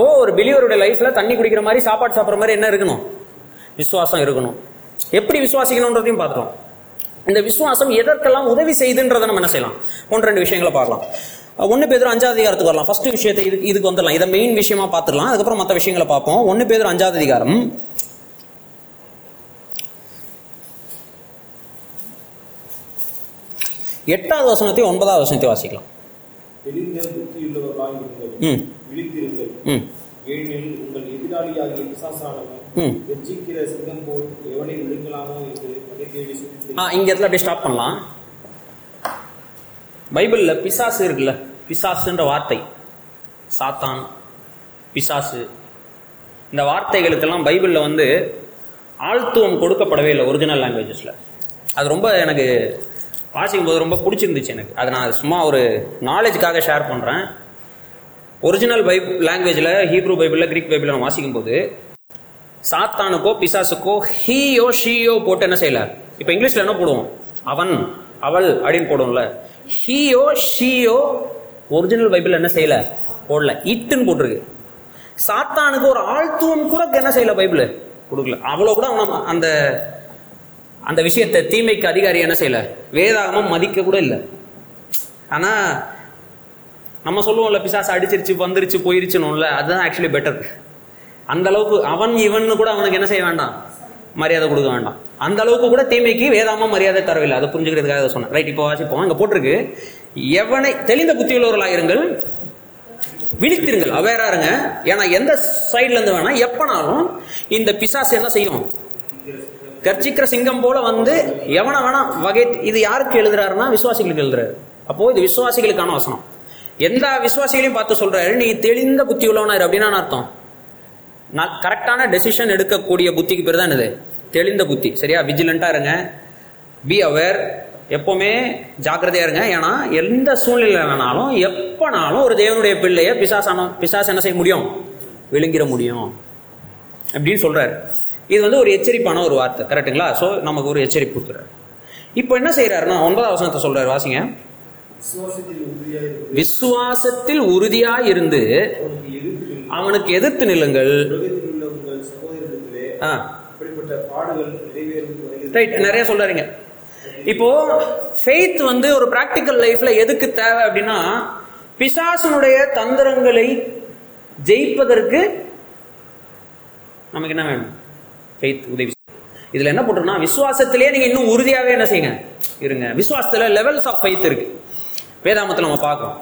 ஓ, ஒரு பிலிவருடைய லைஃப்ல தண்ணி குடிக்கிற மாதிரி, சாப்பாடு சாப்பிட்ற மாதிரி என்ன இருக்கணும்? விசுவாசம் இருக்கணும். எப்படி விசுவாசிக்கணும்ன்றதையும் பார்த்துட்டோம். இந்த விசுவாசம் எதற்கெல்லாம் உதவி செய்துன்றதை நம்ம என்ன செய்யலாம், ஒன்று ரெண்டு விஷயங்களை பார்க்கலாம். ஒன்று பேதுரு அஞ்சாவது அதிகாரத்துக்கு வரலாம். ஃபர்ஸ்ட் விஷயத்தை இது இதுக்கு வந்துடலாம், இதை மெயின் விஷயமா பார்த்துடலாம், அதுக்கப்புறம் மற்ற விஷயங்களை பார்ப்போம். ஒன்று பேதுரு அஞ்சாவது அதிகாரம் எட்டாவது வசனத்தையும் ஒன்பதாவது வசனத்தையும் வாசிக்கலாம். இங்க இடத்துல அப்படியே ஸ்டாப் பண்ணலாம். பைபிள்ல பிசாசு இருக்குல்ல, பிசாசுன்ற வார்த்தை, சாத்தான், பிசாசு, இந்த வார்த்தைகளுக்கெல்லாம் பைபிள்ல வந்து ஆழ்த்துவம் கொடுக்கப்படவே இல்லை ஒரிஜினல் லாங்குவேஜஸ்ல. அது ரொம்ப எனக்கு வாசிக்கும் போது ரொம்ப பிடிச்சிருந்துச்சு எனக்கு. அதை நான் சும்மா ஒரு நாலேஜுக்காக ஷேர் பண்றேன். ஒரிஜினல் பைபிள் லாங்குவேஜில், ஹீப்ரூ பைபிளில், கிரீக் பைபிளில் நம்ம வாசிக்கும் போது சாத்தானுக்கோ பிசாசுக்கோ ஹீயோ ஷீயோ போட்டு என்ன செய்யல. இப்போ இங்கிலீஷில் என்ன போடுவோம், அவன் அவள் அப்படின்னு போடுவோம்ல. ஹீயோ ஷீயோ ஒரிஜினல் பைபிள் என்ன செய்யல, போடல, இட்டுன்னு போட்டிருக்கு. சாத்தானுக்கு ஒரு ஆழ்த்துவம் கூட என்ன செய்யல, பைபிள் கொடுக்கல. அவ்வளோ கூட அவன் அந்த அந்த விஷயத்தை, தீமைக்கு அதிகாரி என்ன செய்யல, வேதாகமம் மதிக்க கூட இல்லை. ஆனால் நம்ம சொல்லுவோம்ல, பிசாசு அடிச்சிருச்சு, வந்துருச்சு, போயிருச்சுன்னு, அதுதான் ஆக்சுவலி பெட்டர். அந்த அளவுக்கு அவன் இவன் கூட அவனுக்கு என்ன செய்ய வேண்டாம், மரியாதை கொடுக்க வேண்டாம். அந்த அளவுக்கு கூட தீமைக்கு வேதாமா மரியாதை தரவில்லை. அதை புரிஞ்சுக்கிறதுக்காக சொன்னேன். ரைட். இப்போ வாசிப்போம். இங்கே போட்டிருக்கு, எவனை தெளிந்த புத்தியுள்ளவர்களாயிருங்கள், விழித்திருங்கள், அவேரா இருங்க. ஏன்னா எந்த சைட்ல இருந்து வேணா எப்பனாலும் இந்த பிசாசு என்ன செய்யும், கர்ச்சிக்கிற சிங்கம் போல வந்து எவனை வேணா வகை. இது யாருக்கு எழுதுறாருன்னா விசுவாசிகளுக்கு எழுதுறாரு. அப்போ இது விசுவாசிகளுக்கான வசனம். எந்த விசுவாசிகளையும் பார்த்து சொல்றாரு, நீ தெளிந்த புத்தி உள்ளவனாரு அப்படின்னா அர்த்தம், நான் கரெக்டான டெசிஷன் எடுக்கக்கூடிய புத்திக்கு பேர் தான் இது தெளிந்த புத்தி. சரியா? விஜிலண்டா இருங்க, பி அவேர், எப்பவுமே ஜாக்கிரதையா இருங்க. ஏன்னா எந்த சூழ்நிலை வேணாலும் எப்பனாலும் ஒரு தேவனுடைய பிள்ளைய பிசாசான பிசாசு என்ன செய்ய முடியும், விழுங்கிட முடியும் அப்படின்னு சொல்றாரு. இது வந்து ஒரு எச்சரிப்பான ஒரு வார்த்தை. கரெக்டுங்களா? ஸோ நமக்கு ஒரு எச்சரிப்பு கொடுத்துறாரு. இப்போ என்ன செய்யறாருன்னா ஒன்பதாம் வசனத்தை சொல்றாரு, வாசிங்க. விசுவாசத்தில் உறுதியாய் இருந்து அவனுக்கு எதிர்த்து நில்லுங்கள். நிறைய சொல்றீங்க. இப்போ ஃபெய்த் வந்து ஒரு பிராக்டிக்கல் லைஃப்ல எதுக்கு தேவை அப்படின்னா, பிசாசனுடைய தந்திரங்களை ஜெயிப்பதற்கு நமக்கு என்ன வேணும், ஃபெய்த் உதவி. இதுல என்ன போட்டிருக்கோம்னா, விசுவாசத்திலேயே நீங்க இன்னும் உறுதியாவே என்ன செய்யுங்க, இருங்க. விசுவாசத்துல லெவல்ஸ் ஆஃப் ஃபெய்த் இருக்கு. வேதாமத்தில் நம்ம பார்க்கணும்,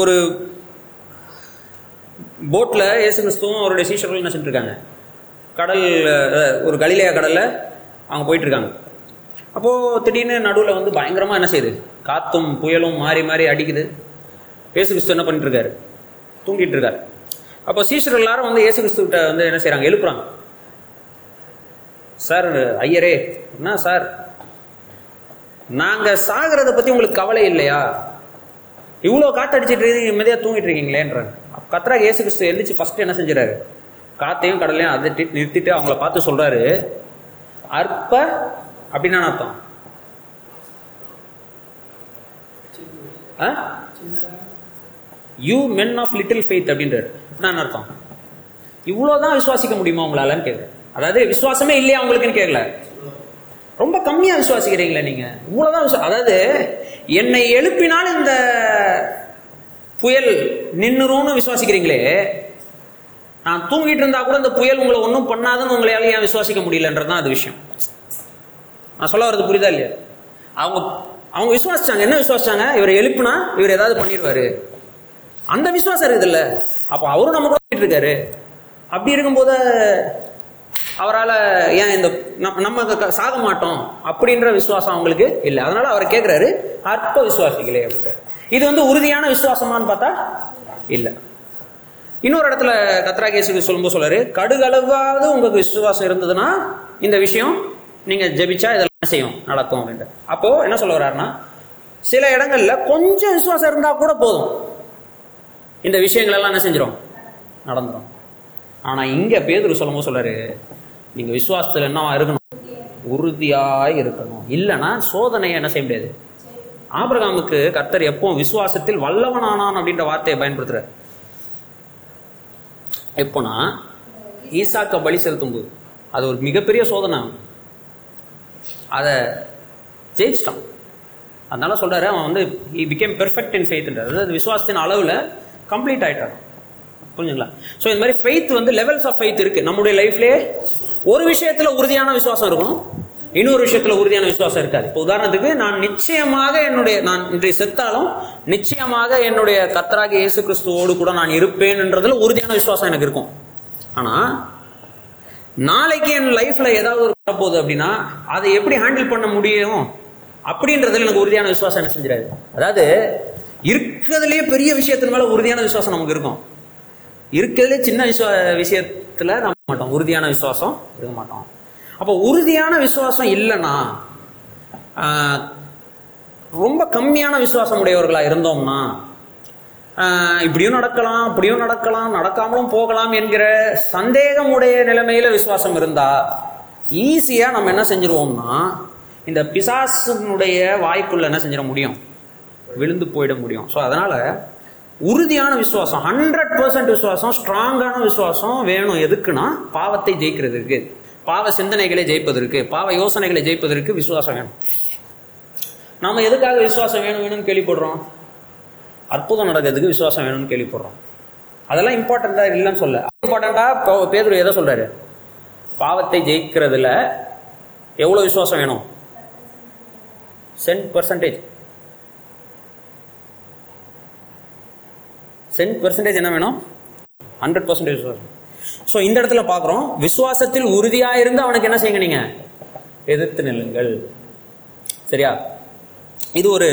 ஒரு போட்டில் இயேசு கிறிஸ்துவும் அவருடைய சீஷர்களும் என்ன செஞ்சுருக்காங்க, கடல், ஒரு கலிலேயா கடலில் அவங்க போயிட்டுருக்காங்க. அப்போது திடீர்னு நடுவில் வந்து பயங்கரமாக என்ன செய்யுது, காற்றும் புயலும் மாறி மாறி அடிக்குது. இயேசு கிறிஸ்து என்ன பண்ணிட்டுருக்காரு, தூங்கிட்டு இருக்காரு. அப்போ சீஷர்கள் எல்லாரும் வந்து இயேசு கிறிஸ்துக்கிட்ட வந்து என்ன செய்கிறாங்க, எழுப்புறாங்க. சார், ஐயரே, என்ன சார், நாங்க சாகிறத பத்தி உங்களுக்கு கவலை இல்லையா? இவ்வளவு காத்தடிச்சிட்டு இருக்கீங்க, நிம்மதியா தூங்கிட்டு இருக்கீங்களேன்ற. கத்ரா இயேசு கிறிஸ்து எழுந்திச்சு ஃபர்ஸ்ட் என்ன செஞ்சாரு, காத்தையும் கடலையும் அதட்டி நிறுத்திட்டு அவங்கள பார்த்து சொல்றாரு, அற்ப அப்படின்னா அர்த்தம் you men of little faith அப்படின்றாரு. என்ன அர்த்தம், இவ்வளவுதான் விசுவாசிக்க முடியுமா உங்களாலன்னு கேட்குறேன். அதாவது விசுவாசமே இல்லையா உங்களுக்குன்னு கேட்கல, ரொம்ப கம்மியா விசுவாசிக்கிறீங்களா நீங்க, இவ்வளவுதான். அதாவது என்னை எழுப்பினால் இந்த புயல் நின்னுறோம்னு விசுவாசிக்கிறீங்களே, நான் தூங்கிட்டு இருந்தா கூட இந்த புயல் உங்களை ஒன்றும் பண்ணாதுன்னு உங்களால ஏன் விசுவாசிக்க முடியலன்றதான் அது விஷயம். நான் சொல்ல வர்றது புரியுதா இல்லையா? அவங்க அவங்க விசுவாசிச்சாங்க. என்ன விசுவாசிச்சாங்க? இவரை எழுப்புனா இவர் ஏதாவது பண்ணிடுவாரு, அந்த விசுவாசம் இருக்குது இல்ல. அப்ப அவரும் நம்ம கூட போயிட்டு இருக்காரு. அப்படி இருக்கும்போது அவரால் ஏன் இந்த நம்ம சாக மாட்டோம் அப்படின்ற விசுவாசம் அவங்களுக்கு இல்லை. அதனால அவரை கேட்குறாரு, அற்ப விசுவாசிகளே அப்படின்றாரு. இது வந்து உறுதியான விசுவாசமானு பார்த்தா இல்லை. இன்னொரு இடத்துல கத்ராக் இயேசுக்கு சொல்லும்போது சொல்றாரு, கடுகளவாவது உங்களுக்கு விசுவாசம் இருந்ததுன்னா இந்த விஷயம் நீங்க ஜெபிச்சா இதெல்லாம் செய்யும் நடக்கும் அப்படின்ற. அப்போ என்ன சொல்ல வர்றாருன்னா, சில இடங்கள்ல கொஞ்சம் விசுவாசம் இருந்தா கூட போதும், இந்த விஷயங்கள் எல்லாம் என்ன செஞ்சிடும், நடந்துடும். ஆனா இங்க பேதுரு சொல்லும்போது சொல்றாரு, நீங்க விசுவாசத்துல என்ன இருக்கணும், உறுதியாய் இருக்கணும். இல்லைன்னா சோதனையை என்ன செய்ய முடியாது. ஆபிரகாமுக்கு கர்த்தர் எப்பவும் விசுவாசத்தில் வல்லவனானான் அப்படின்ற வார்த்தையை பயன்படுத்துறாரு. எப்போனா ஈசாக்க பலி செலுத்தும் போது அது ஒரு மிகப்பெரிய சோதனை, அதை ஜெயிச்சிட்டான். அதனால சொல்றாரு, அவன் வந்து he became perfect in faith, அதாவது விசுவாசத்தின் அளவில் கம்ப்ளீட் ஆயிட்டான். புரிஞ்சுங்களா? ஸோ இந்த மாதிரி ஃபெய்த் வந்து லெவல்ஸ் ஆஃப் ஃபெய்த் இருக்கு நம்முடைய லைஃப்லேயே. ஒரு விஷயத்துல உறுதியான விசுவாசம் இருக்கும், இன்னொரு விஷயத்துல உறுதியான விசுவாசம் இருக்காது. இப்போ உதாரணத்துக்கு, நான் நிச்சயமாக என்னுடைய நான் இன்றைய செத்தாலும் நிச்சயமாக என்னுடைய கர்த்தராகிய இயேசு கிறிஸ்துவோடு கூட நான் இருப்பேன்ன்றதுல உறுதியான விசுவாசம் எனக்கு இருக்கும். ஆனா நாளைக்கு என் லைஃப்ல ஏதாவது ஒரு வரப்போகுது அப்படின்னா அதை எப்படி ஹேண்டில் பண்ண முடியும் அப்படின்றதுல எனக்கு உறுதியான விசுவாசம் என்ன செஞ்சிடாது. அதாவது இருக்கிறதுலேயே பெரிய விஷயத்தின் மேல உறுதியான விசுவாசம் நமக்கு இருக்கும், இருக்கிறதுலே சின்ன விசுவா விஷயத்துல நம்ம மாட்டோம், உறுதியான விசுவாசம் இருக்க மாட்டோம். அப்போ உறுதியான விசுவாசம் இல்லைன்னா, ரொம்ப கம்மியான விசுவாசம் உடையவர்களா இருந்தோம்னா, இப்படியும் நடக்கலாம் அப்படியும் நடக்கலாம் நடக்காமலும் போகலாம் என்கிற சந்தேகம் உடைய நிலைமையில விசுவாசம் இருந்தா ஈஸியா நம்ம என்ன செஞ்சிருவோம்னா, இந்த பிசாசனுடைய வாய்க்குள்ள என்ன செஞ்சிட முடியும், விழுந்து போயிட முடியும். ஸோ அதனால உறுதியான விசுவாசம், ஹண்ட்ரட் பர்சன்ட் விசுவாசம், ஸ்ட்ராங்கான விசுவாசம் வேணும். எதுக்குன்னா பாவத்தை ஜெயிக்கிறதுக்கு, பாவ சிந்தனைகளை ஜெயிப்பதற்கு, பாவ யோசனைகளை ஜெயிப்பதற்கு விசுவாசம் வேணும். நாம எதுக்காக விசுவாசம் வேணும் வேணும்னு கேள்விப்படுறோம்? அற்புதம் நடக்கிறதுக்கு விசுவாசம் வேணும்னு கேள்விப்படுறோம். அதெல்லாம் இம்பார்ட்டண்டா இல்லைன்னு சொல்ல, இம்பார்ட்டண்டா பேதுரு எதை சொல்றாரு, பாவத்தை ஜெயிக்கிறதுல எவ்வளவு விசுவாசம் வேணும்? சென்ட் பர்சன்டேஜ் சென்ட் பர்சன்டேஜ் என்ன வேணும்? ஹண்ட்ரட் பர்சன்டேஜ் விசுவாசம். ஸோ இந்த இடத்துல பார்க்குறோம், விசுவாசத்தில் உறுதியாயிருந்து அவனுக்கு என்ன செய்யுங்க, நீங்க எதிர்த்து நில்லுங்கள். சரியா? இது ஒரு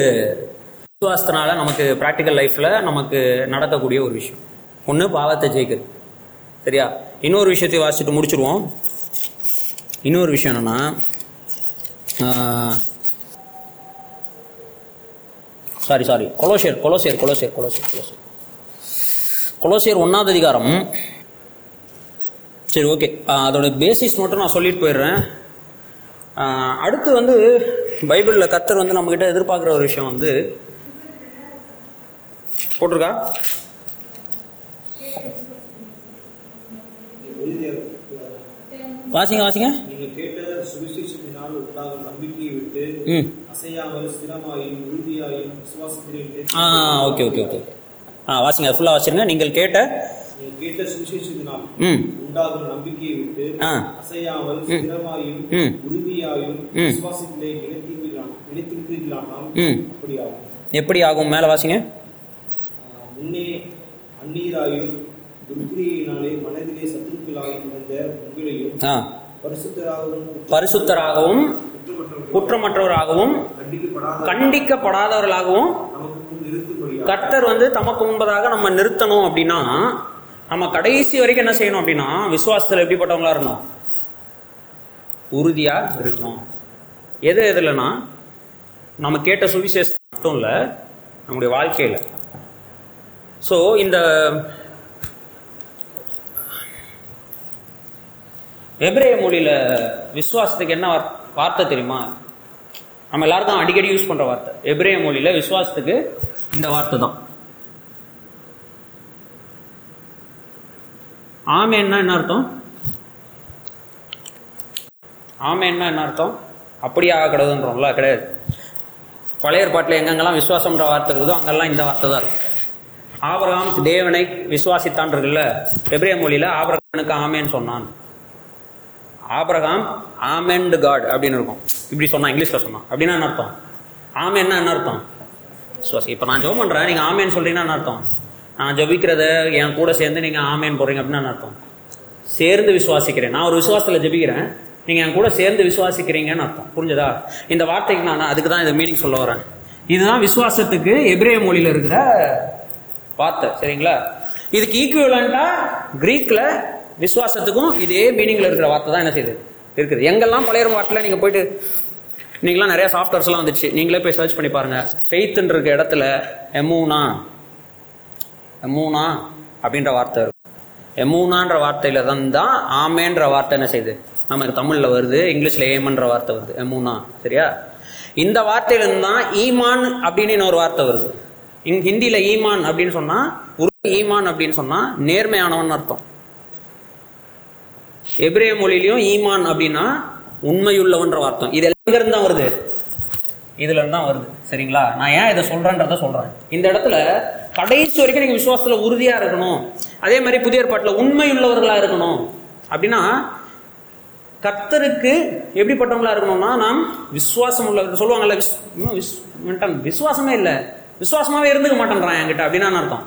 விசுவாசத்தினால நமக்கு பிராக்டிக்கல் லைஃப்ல நமக்கு நடக்கக்கூடிய ஒரு விஷயம். ஒன்று பாவத்தை ஜெயிக்குது. சரியா? இன்னொரு விஷயத்தை வாசிச்சுட்டு முடிச்சிருவோம். இன்னொரு விஷயம் என்னன்னா, சாரி சாரி கொலோசியர் கொலோசியர் கொலோசியர் கொலோசியர் கொலோசியர் கொலோசியர் ஒன்னாவது அதிகாரம். சரி, ஓகே, அதோட பேசிஸ் மட்டும் நான் சொல்லிட்டு போயிடுறேன். அடுத்து வந்து பைபிளில் கர்த்தர் வந்து நம்மகிட்ட எதிர்பார்க்குற ஒரு விஷயம் வந்து போட்டிருக்கா, வாசிங்க வாசிங்க. Ah okay okay okay ah வாசிங்க, ஃபுல்லாக வாசிருங்க. நீங்கள் கேட்ட எப்படி ஆகும்? மேல வாசிங்க. பரிசுத்தராகவும் குற்றமற்றவராகவும் கண்டிக்கப்படாதவர்களாகவும் கர்த்தர் வந்து தமக்கு முன்பதாக நம்ம நிறுத்தணும் அப்படின்னா, நம்ம கடைசி வரைக்கும் என்ன செய்யணும் அப்படின்னா, விசுவாசத்தில் எப்படிப்பட்டவங்களா இருக்கணும், உறுதியா இருக்கணும். எது எதுலன்னா, நம்ம கேட்ட சுவிசேஷம் மட்டும் இல்லை, நம்முடைய வாழ்க்கையில். ஸோ இந்த எபிரேய மொழியில் விசுவாசத்துக்கு என்ன வார்த்தை தெரியுமா? நம்ம எல்லாருக்கும் அடிக்கடி யூஸ் பண்ற வார்த்தை. எபிரேய மொழியில் விசுவாசத்துக்கு இந்த வார்த்தை தான். ஆமேன்னா என்ன அர்த்தம்? ஆமேன்னா என்ன அர்த்தம்? அப்படியே ஆக கிடக்குன்றோம்ல, கிடையாது. பழைய ஏற்பாட்டில் எங்கெங்கெல்லாம் விசுவாசம்ன்ற வார்த்தை இருக்குதோ அங்கெல்லாம் இந்த வார்த்தை தான் இருக்கும். ஆபிரகாம் தேவனை விசுவாசித்தான் இருக்குல்ல, எபிரேய மொழியில் ஆபிரகாமுக்கு ஆமேன்னு சொன்னான். ஆபிரகாம் ஆமெண்ட் காட் அப்படின்னு இருக்கும். இப்படி சொன்னா, இங்கிலீஷ்ல சொன்னா அப்படின்னா என்ன அர்த்தம்? ஆமேன்னா என்ன அர்த்தம்? இப்போ நான் ஜெபம் பண்ணுறேன், நீங்கள் ஆமேன்னு சொல்கிறீங்கன்னா என்ன அர்த்தம்? நான் ஜெபிக்கிறத என் கூட சேர்ந்து நீங்கள் ஆமேன்னு போடுறீங்க அப்படின்னா என்ன அர்த்தம்? சேர்ந்து விசுவாசிக்கிறேன். நான் ஒரு விசுவாசத்தில் ஜெபிக்கிறேன், நீங்கள் என் கூட சேர்ந்து விசுவாசிக்கிறீங்கன்னு அர்த்தம். புரிஞ்சதா? இந்த வார்த்தைக்கு நான் அதுக்கு தான் இந்த மீனிங் சொல்ல வரேன். இதுதான் விசுவாசத்துக்கு எபிரேய மொழியில் இருக்கிற வார்த்தை. சரிங்களா? இதுக்கு ஈக்குவலண்டா கிரீக்கில் விசுவாசத்துக்கும் இதே மீனிங்கில் இருக்கிற வார்த்தை தான் என்ன செய்யுது இருக்குது. எங்கெல்லாம் பழைய வார்த்தையில் நீங்கள் போயிட்டு, நீங்களாம் நிறைய சாஃப்ட்வேர்ஸ்லாம் வந்துச்சு, நீங்களே போய் சர்ச் பண்ணி பாருங்க. ஃபெய்த்ன்னு இருக்க இடத்துல எமூனா எமூனா அப்படின்ற வார்த்தை இருக்கும். எமூனான்ற வார்த்தையில தான் தான் ஆமேன்ற வார்த்தை என்ன செய்யுது நமக்கு தமிழில் வருது. இங்கிலீஷில் ஏமன்ற வார்த்தை வருது, எமூனா. சரியா? இந்த வார்த்தையிலிருந்து தான் ஈமான் அப்படின்னு இன்னொரு வார்த்தை வருது. இங்கே ஹிந்தியில் ஈமான் அப்படின்னு சொன்னால், உருது ஈமான் அப்படின்னு சொன்னால் நேர்மையானவன் அர்த்தம். எபிரேய மொழியிலையும் ஈமான் அப்படின்னா உண்மையுள்ளவன்ற வார்த்தம். இது எல்லாம் இங்கிருந்து தான் வருது, இதுல இருந்தான் வருது. சரிங்களா? நான் ஏன் இதை சொல்றேன்றத சொல்றேன். இந்த இடத்துல கடைசி வரைக்கும் நீங்க விசுவாசத்துல உறுதியா இருக்கணும், அதே மாதிரி புதிய ஏற்பாட்டுல உண்மையுள்ளவர்களா இருக்கணும். அப்படின்னா கர்த்தருக்கு எப்படிப்பட்டவங்களா இருக்கணும்னா, நாம் விசுவாசம் உள்ளவர்கள் சொல்லுவாங்கல்ல, விசுவாசமே இல்லை, விசுவாசமாவே இருந்துக்க மாட்டேன்றான் என்கிட்ட அப்படின்னா அர்த்தம்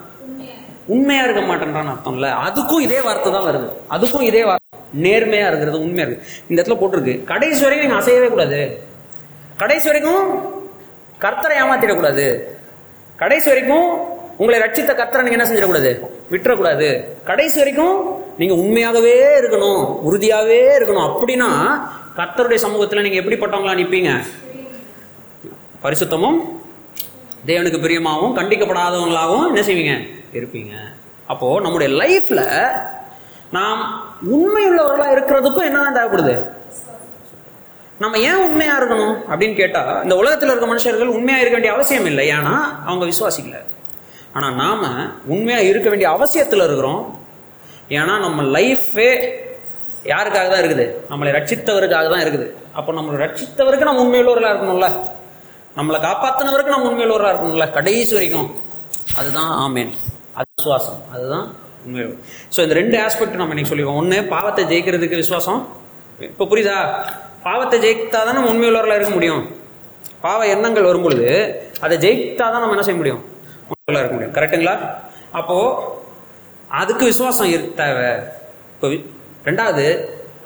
உண்மையா இருக்க மாட்டேன்றான்னு அர்த்தம் இல்ல. அதுக்கும் இதே வார்த்தை தான் வருது. அதுக்கும் இதே வார்த்தை நேர்மையா இருக்கிறது, உண்மையா இருக்கு. இந்த இடத்துல போட்டிருக்கு கடைசி வரைக்கும் நீங்க அசையவே கூடாது, கடைசி வரைக்கும் கர்த்தரை ஏமாத்திடக்கூடாது, கடைசி வரைக்கும் உங்களை ரட்சித்த கர்த்தரை நீங்க என்ன செஞ்சிடக்கூடாது, விட்டுறக்கூடாது, கடைசி வரைக்கும் நீங்க உண்மையாகவே இருக்கணும், உறுதியாகவே இருக்கணும். அப்படின்னா கர்த்தருடைய சமூகத்தில் நீங்க எப்படிப்பட்டவங்களா நிற்பீங்க? பரிசுத்தமும் தேவனுக்கு பிரியமாகவும் கண்டிக்கப்படாதவங்களாகவும் என்ன செய்வீங்க இருப்பீங்க. அப்போ நம்முடைய லைஃப்ல நாம் உண்மையுள்ளவர்களா இருக்கிறதுக்கும் என்னதான் தேவைப்படுது? நம்ம ஏன் உண்மையா இருக்கணும் அப்படின்னு கேட்டா, இந்த உலகத்தில் இருக்க மனுஷர்கள் உண்மையா இருக்க வேண்டிய அவசியம் இல்லை, ஏன்னா அவங்க விசுவாசிக்கல. ஆனா நாம உண்மையா இருக்க வேண்டிய அவசியத்துல இருக்கிறோம், ஏன்னா நம்ம லைஃபே யாருக்காக தான் இருக்குது, நம்மளை ரட்சித்தவருக்காக தான் இருக்குது. அப்போ நம்மளை ரட்சித்தவருக்கு நம்ம உண்மையுள்ளவர்களா இருக்கணும்ல, நம்மளை காப்பாத்தினவருக்கு நம்ம உண்மையுள்ளவர்களா இருக்கணும்ல கடைசி வரைக்கும். அதுதான் ஆமேன், அது விசுவாசம், அதுதான் உண்மை. ஸோ இந்த ரெண்டு ஆஸ்பெக்ட் நம்ம இன்னைக்கு சொல்லிக்கோம். ஒன்று பாவத்தை ஜெயிக்கிறதுக்கு விசுவாசம். இப்போ புரியுதா? பாவத்தை ஜெயித்தா தான் நம்ம உண்மையுள்ளவர்களாக இருக்க முடியும். பாவ எண்ணங்கள் வரும் பொழுது அதை ஜெயித்தா தான் நம்ம என்ன செய்ய முடியும், உண்மையுள்ளவர்களாக இருக்க முடியும். கரெக்டுங்களா? அப்போது அதுக்கு விசுவாசம் தேவை. இப்போ ரெண்டாவது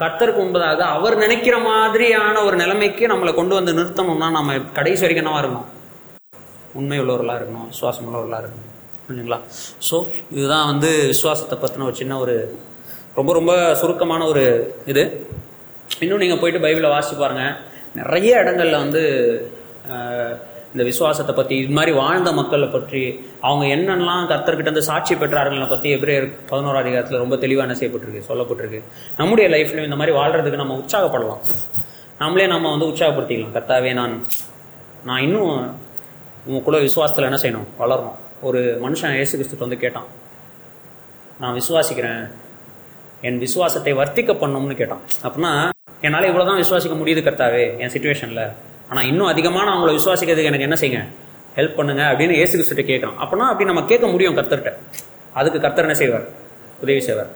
கர்த்தருக்கு ஒன்பதாவது அவர் நினைக்கிற மாதிரியான ஒரு நிலைமைக்கு நம்மளை கொண்டு வந்து நிறுத்தணும்னா நம்ம கடைசி வரைக்கும் என்னவா இருக்கணும், உண்மையுள்ளவர்களாக இருக்கணும், விசுவாசம் உள்ளவர்களாக இருக்கணும். புரிஞ்சுங்களா? ஸோ இதுதான் வந்து விசுவாசத்தை பற்றின ஒரு சின்ன ஒரு ரொம்ப ரொம்ப சுருக்கமான ஒரு இது. இன்னும் நீங்கள் போயிட்டு பைபிளை வாசிச்சு பாருங்கள். நிறைய இடங்களில் வந்து இந்த விசுவாசத்தை பற்றி, இது மாதிரி வாழ்ந்த மக்களை பற்றி, அவங்க என்னென்னலாம் கர்த்தர்கிட்ட இருந்து சாட்சி பெற்றார்கள்னை பற்றி எபிரேயர் பதினோராம் அதிகாரத்தில் ரொம்ப தெளிவாக செய்யப்பட்டிருக்கு, சொல்லப்பட்டிருக்கு. நம்முடைய லைஃப்லையும் இந்த மாதிரி வாழ்கிறதுக்கு நம்ம உற்சாகப்படலாம், நம்மளே நம்ம வந்து உற்சாகப்படுத்திக்கலாம். கர்த்தாவே நான் நான் இன்னும் உங்க கூட விசுவாசத்தில் என்ன செய்யணும், வளரணும். ஒரு மனுஷன் இயேசு கிறிஸ்துட்டு வந்து கேட்டான், நான் விசுவாசிக்கிறேன், என் விசுவாசத்தை வர்த்திக்க பண்ணணும்னு கேட்டான். அப்படின்னா என்னால் இவ்வளோதான் விசுவாசிக்க முடியுது கர்த்தாவே என் சுச்சுவேஷனில், ஆனால் இன்னும் அதிகமான அவங்கள விசுவாசிக்கிறதுக்கு எனக்கு என்ன செய்யுங்க, ஹெல்ப் பண்ணுங்க அப்படின்னு இயேசு கிறிஸ்துட்டு கேட்கலாம். அப்படின்னா அப்படி நம்ம கேட்க முடியும் கர்த்தர்கிட்ட. அதுக்கு கர்த்தர் என்ன செய்வார், உதவி செய்வார்.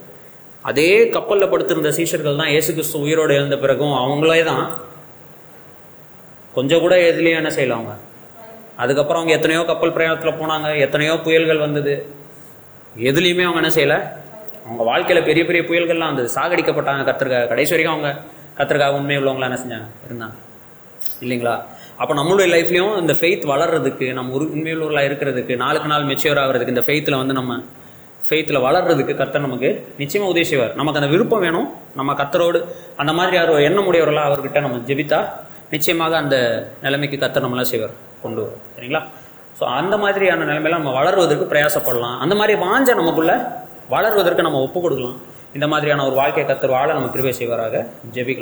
அதே கப்பலில் படுத்திருந்த சீஷர்கள் தான் இயேசு கிறிஸ்து உயிரோடு எழுந்த பிறகும் அவங்களே தான் கொஞ்சம் கூட எதுலேயும் என்ன செய்யலாம் அவங்க. அதுக்கப்புறம் அவங்க எத்தனையோ கப்பல் பிரயாணத்தில் போனாங்க, எத்தனையோ புயல்கள் வந்தது, எதுலேயுமே அவங்க என்ன செய்யலை. அவங்க வாழ்க்கையில் பெரிய பெரிய புயல்கள்லாம் வந்தது, சாகடிக்கப்பட்டாங்க கர்த்தருக்காக. கடைசி வரைக்கும் அவங்க கர்த்தருக்காக உண்மை உள்ளவங்களாம் என்ன செஞ்சாங்க இருந்தாங்க, இல்லைங்களா? அப்போ நம்மளுடைய லைஃப்லையும் இந்த ஃபெய்த் வளர்றதுக்கு, நம்ம ஒரு உண்மையுள்ளவர்களாக இருக்கிறதுக்கு, நாளுக்கு நாள் மெச்சூர் ஆகிறதுக்கு, இந்த ஃபெய்த்தில் வந்து நம்ம ஃபெய்த்தில் வளர்றதுக்கு கர்த்தர் நமக்கு நிச்சயமாக உதவி செய்வார். நமக்கு அந்த விருப்பம் வேணும். நம்ம கர்த்தரோடு அந்த மாதிரி யார் எண்ணம் உடையவர்களாக அவர்கிட்ட நம்ம ஜெபித்தா நிச்சயமாக அந்த நிலைமைக்கு கர்த்தர் நம்மளாம் செய்வார், கொண்டு வரும். சரிங்களா? ஸோ அந்த மாதிரியான நிலைமையில நம்ம வளர்வதற்கு பிரயாசப்படலாம். அந்த மாதிரி வாஞ்ச நமக்குள்ள வளர்வதற்கு நம்ம ஒப்பு கொடுக்கலாம். இந்த மாதிரியான ஒரு வாழ்க்கை கர்த்தர் வாழ நம்ம கிருபை செய்வராக ஜெபிக்கலாம்.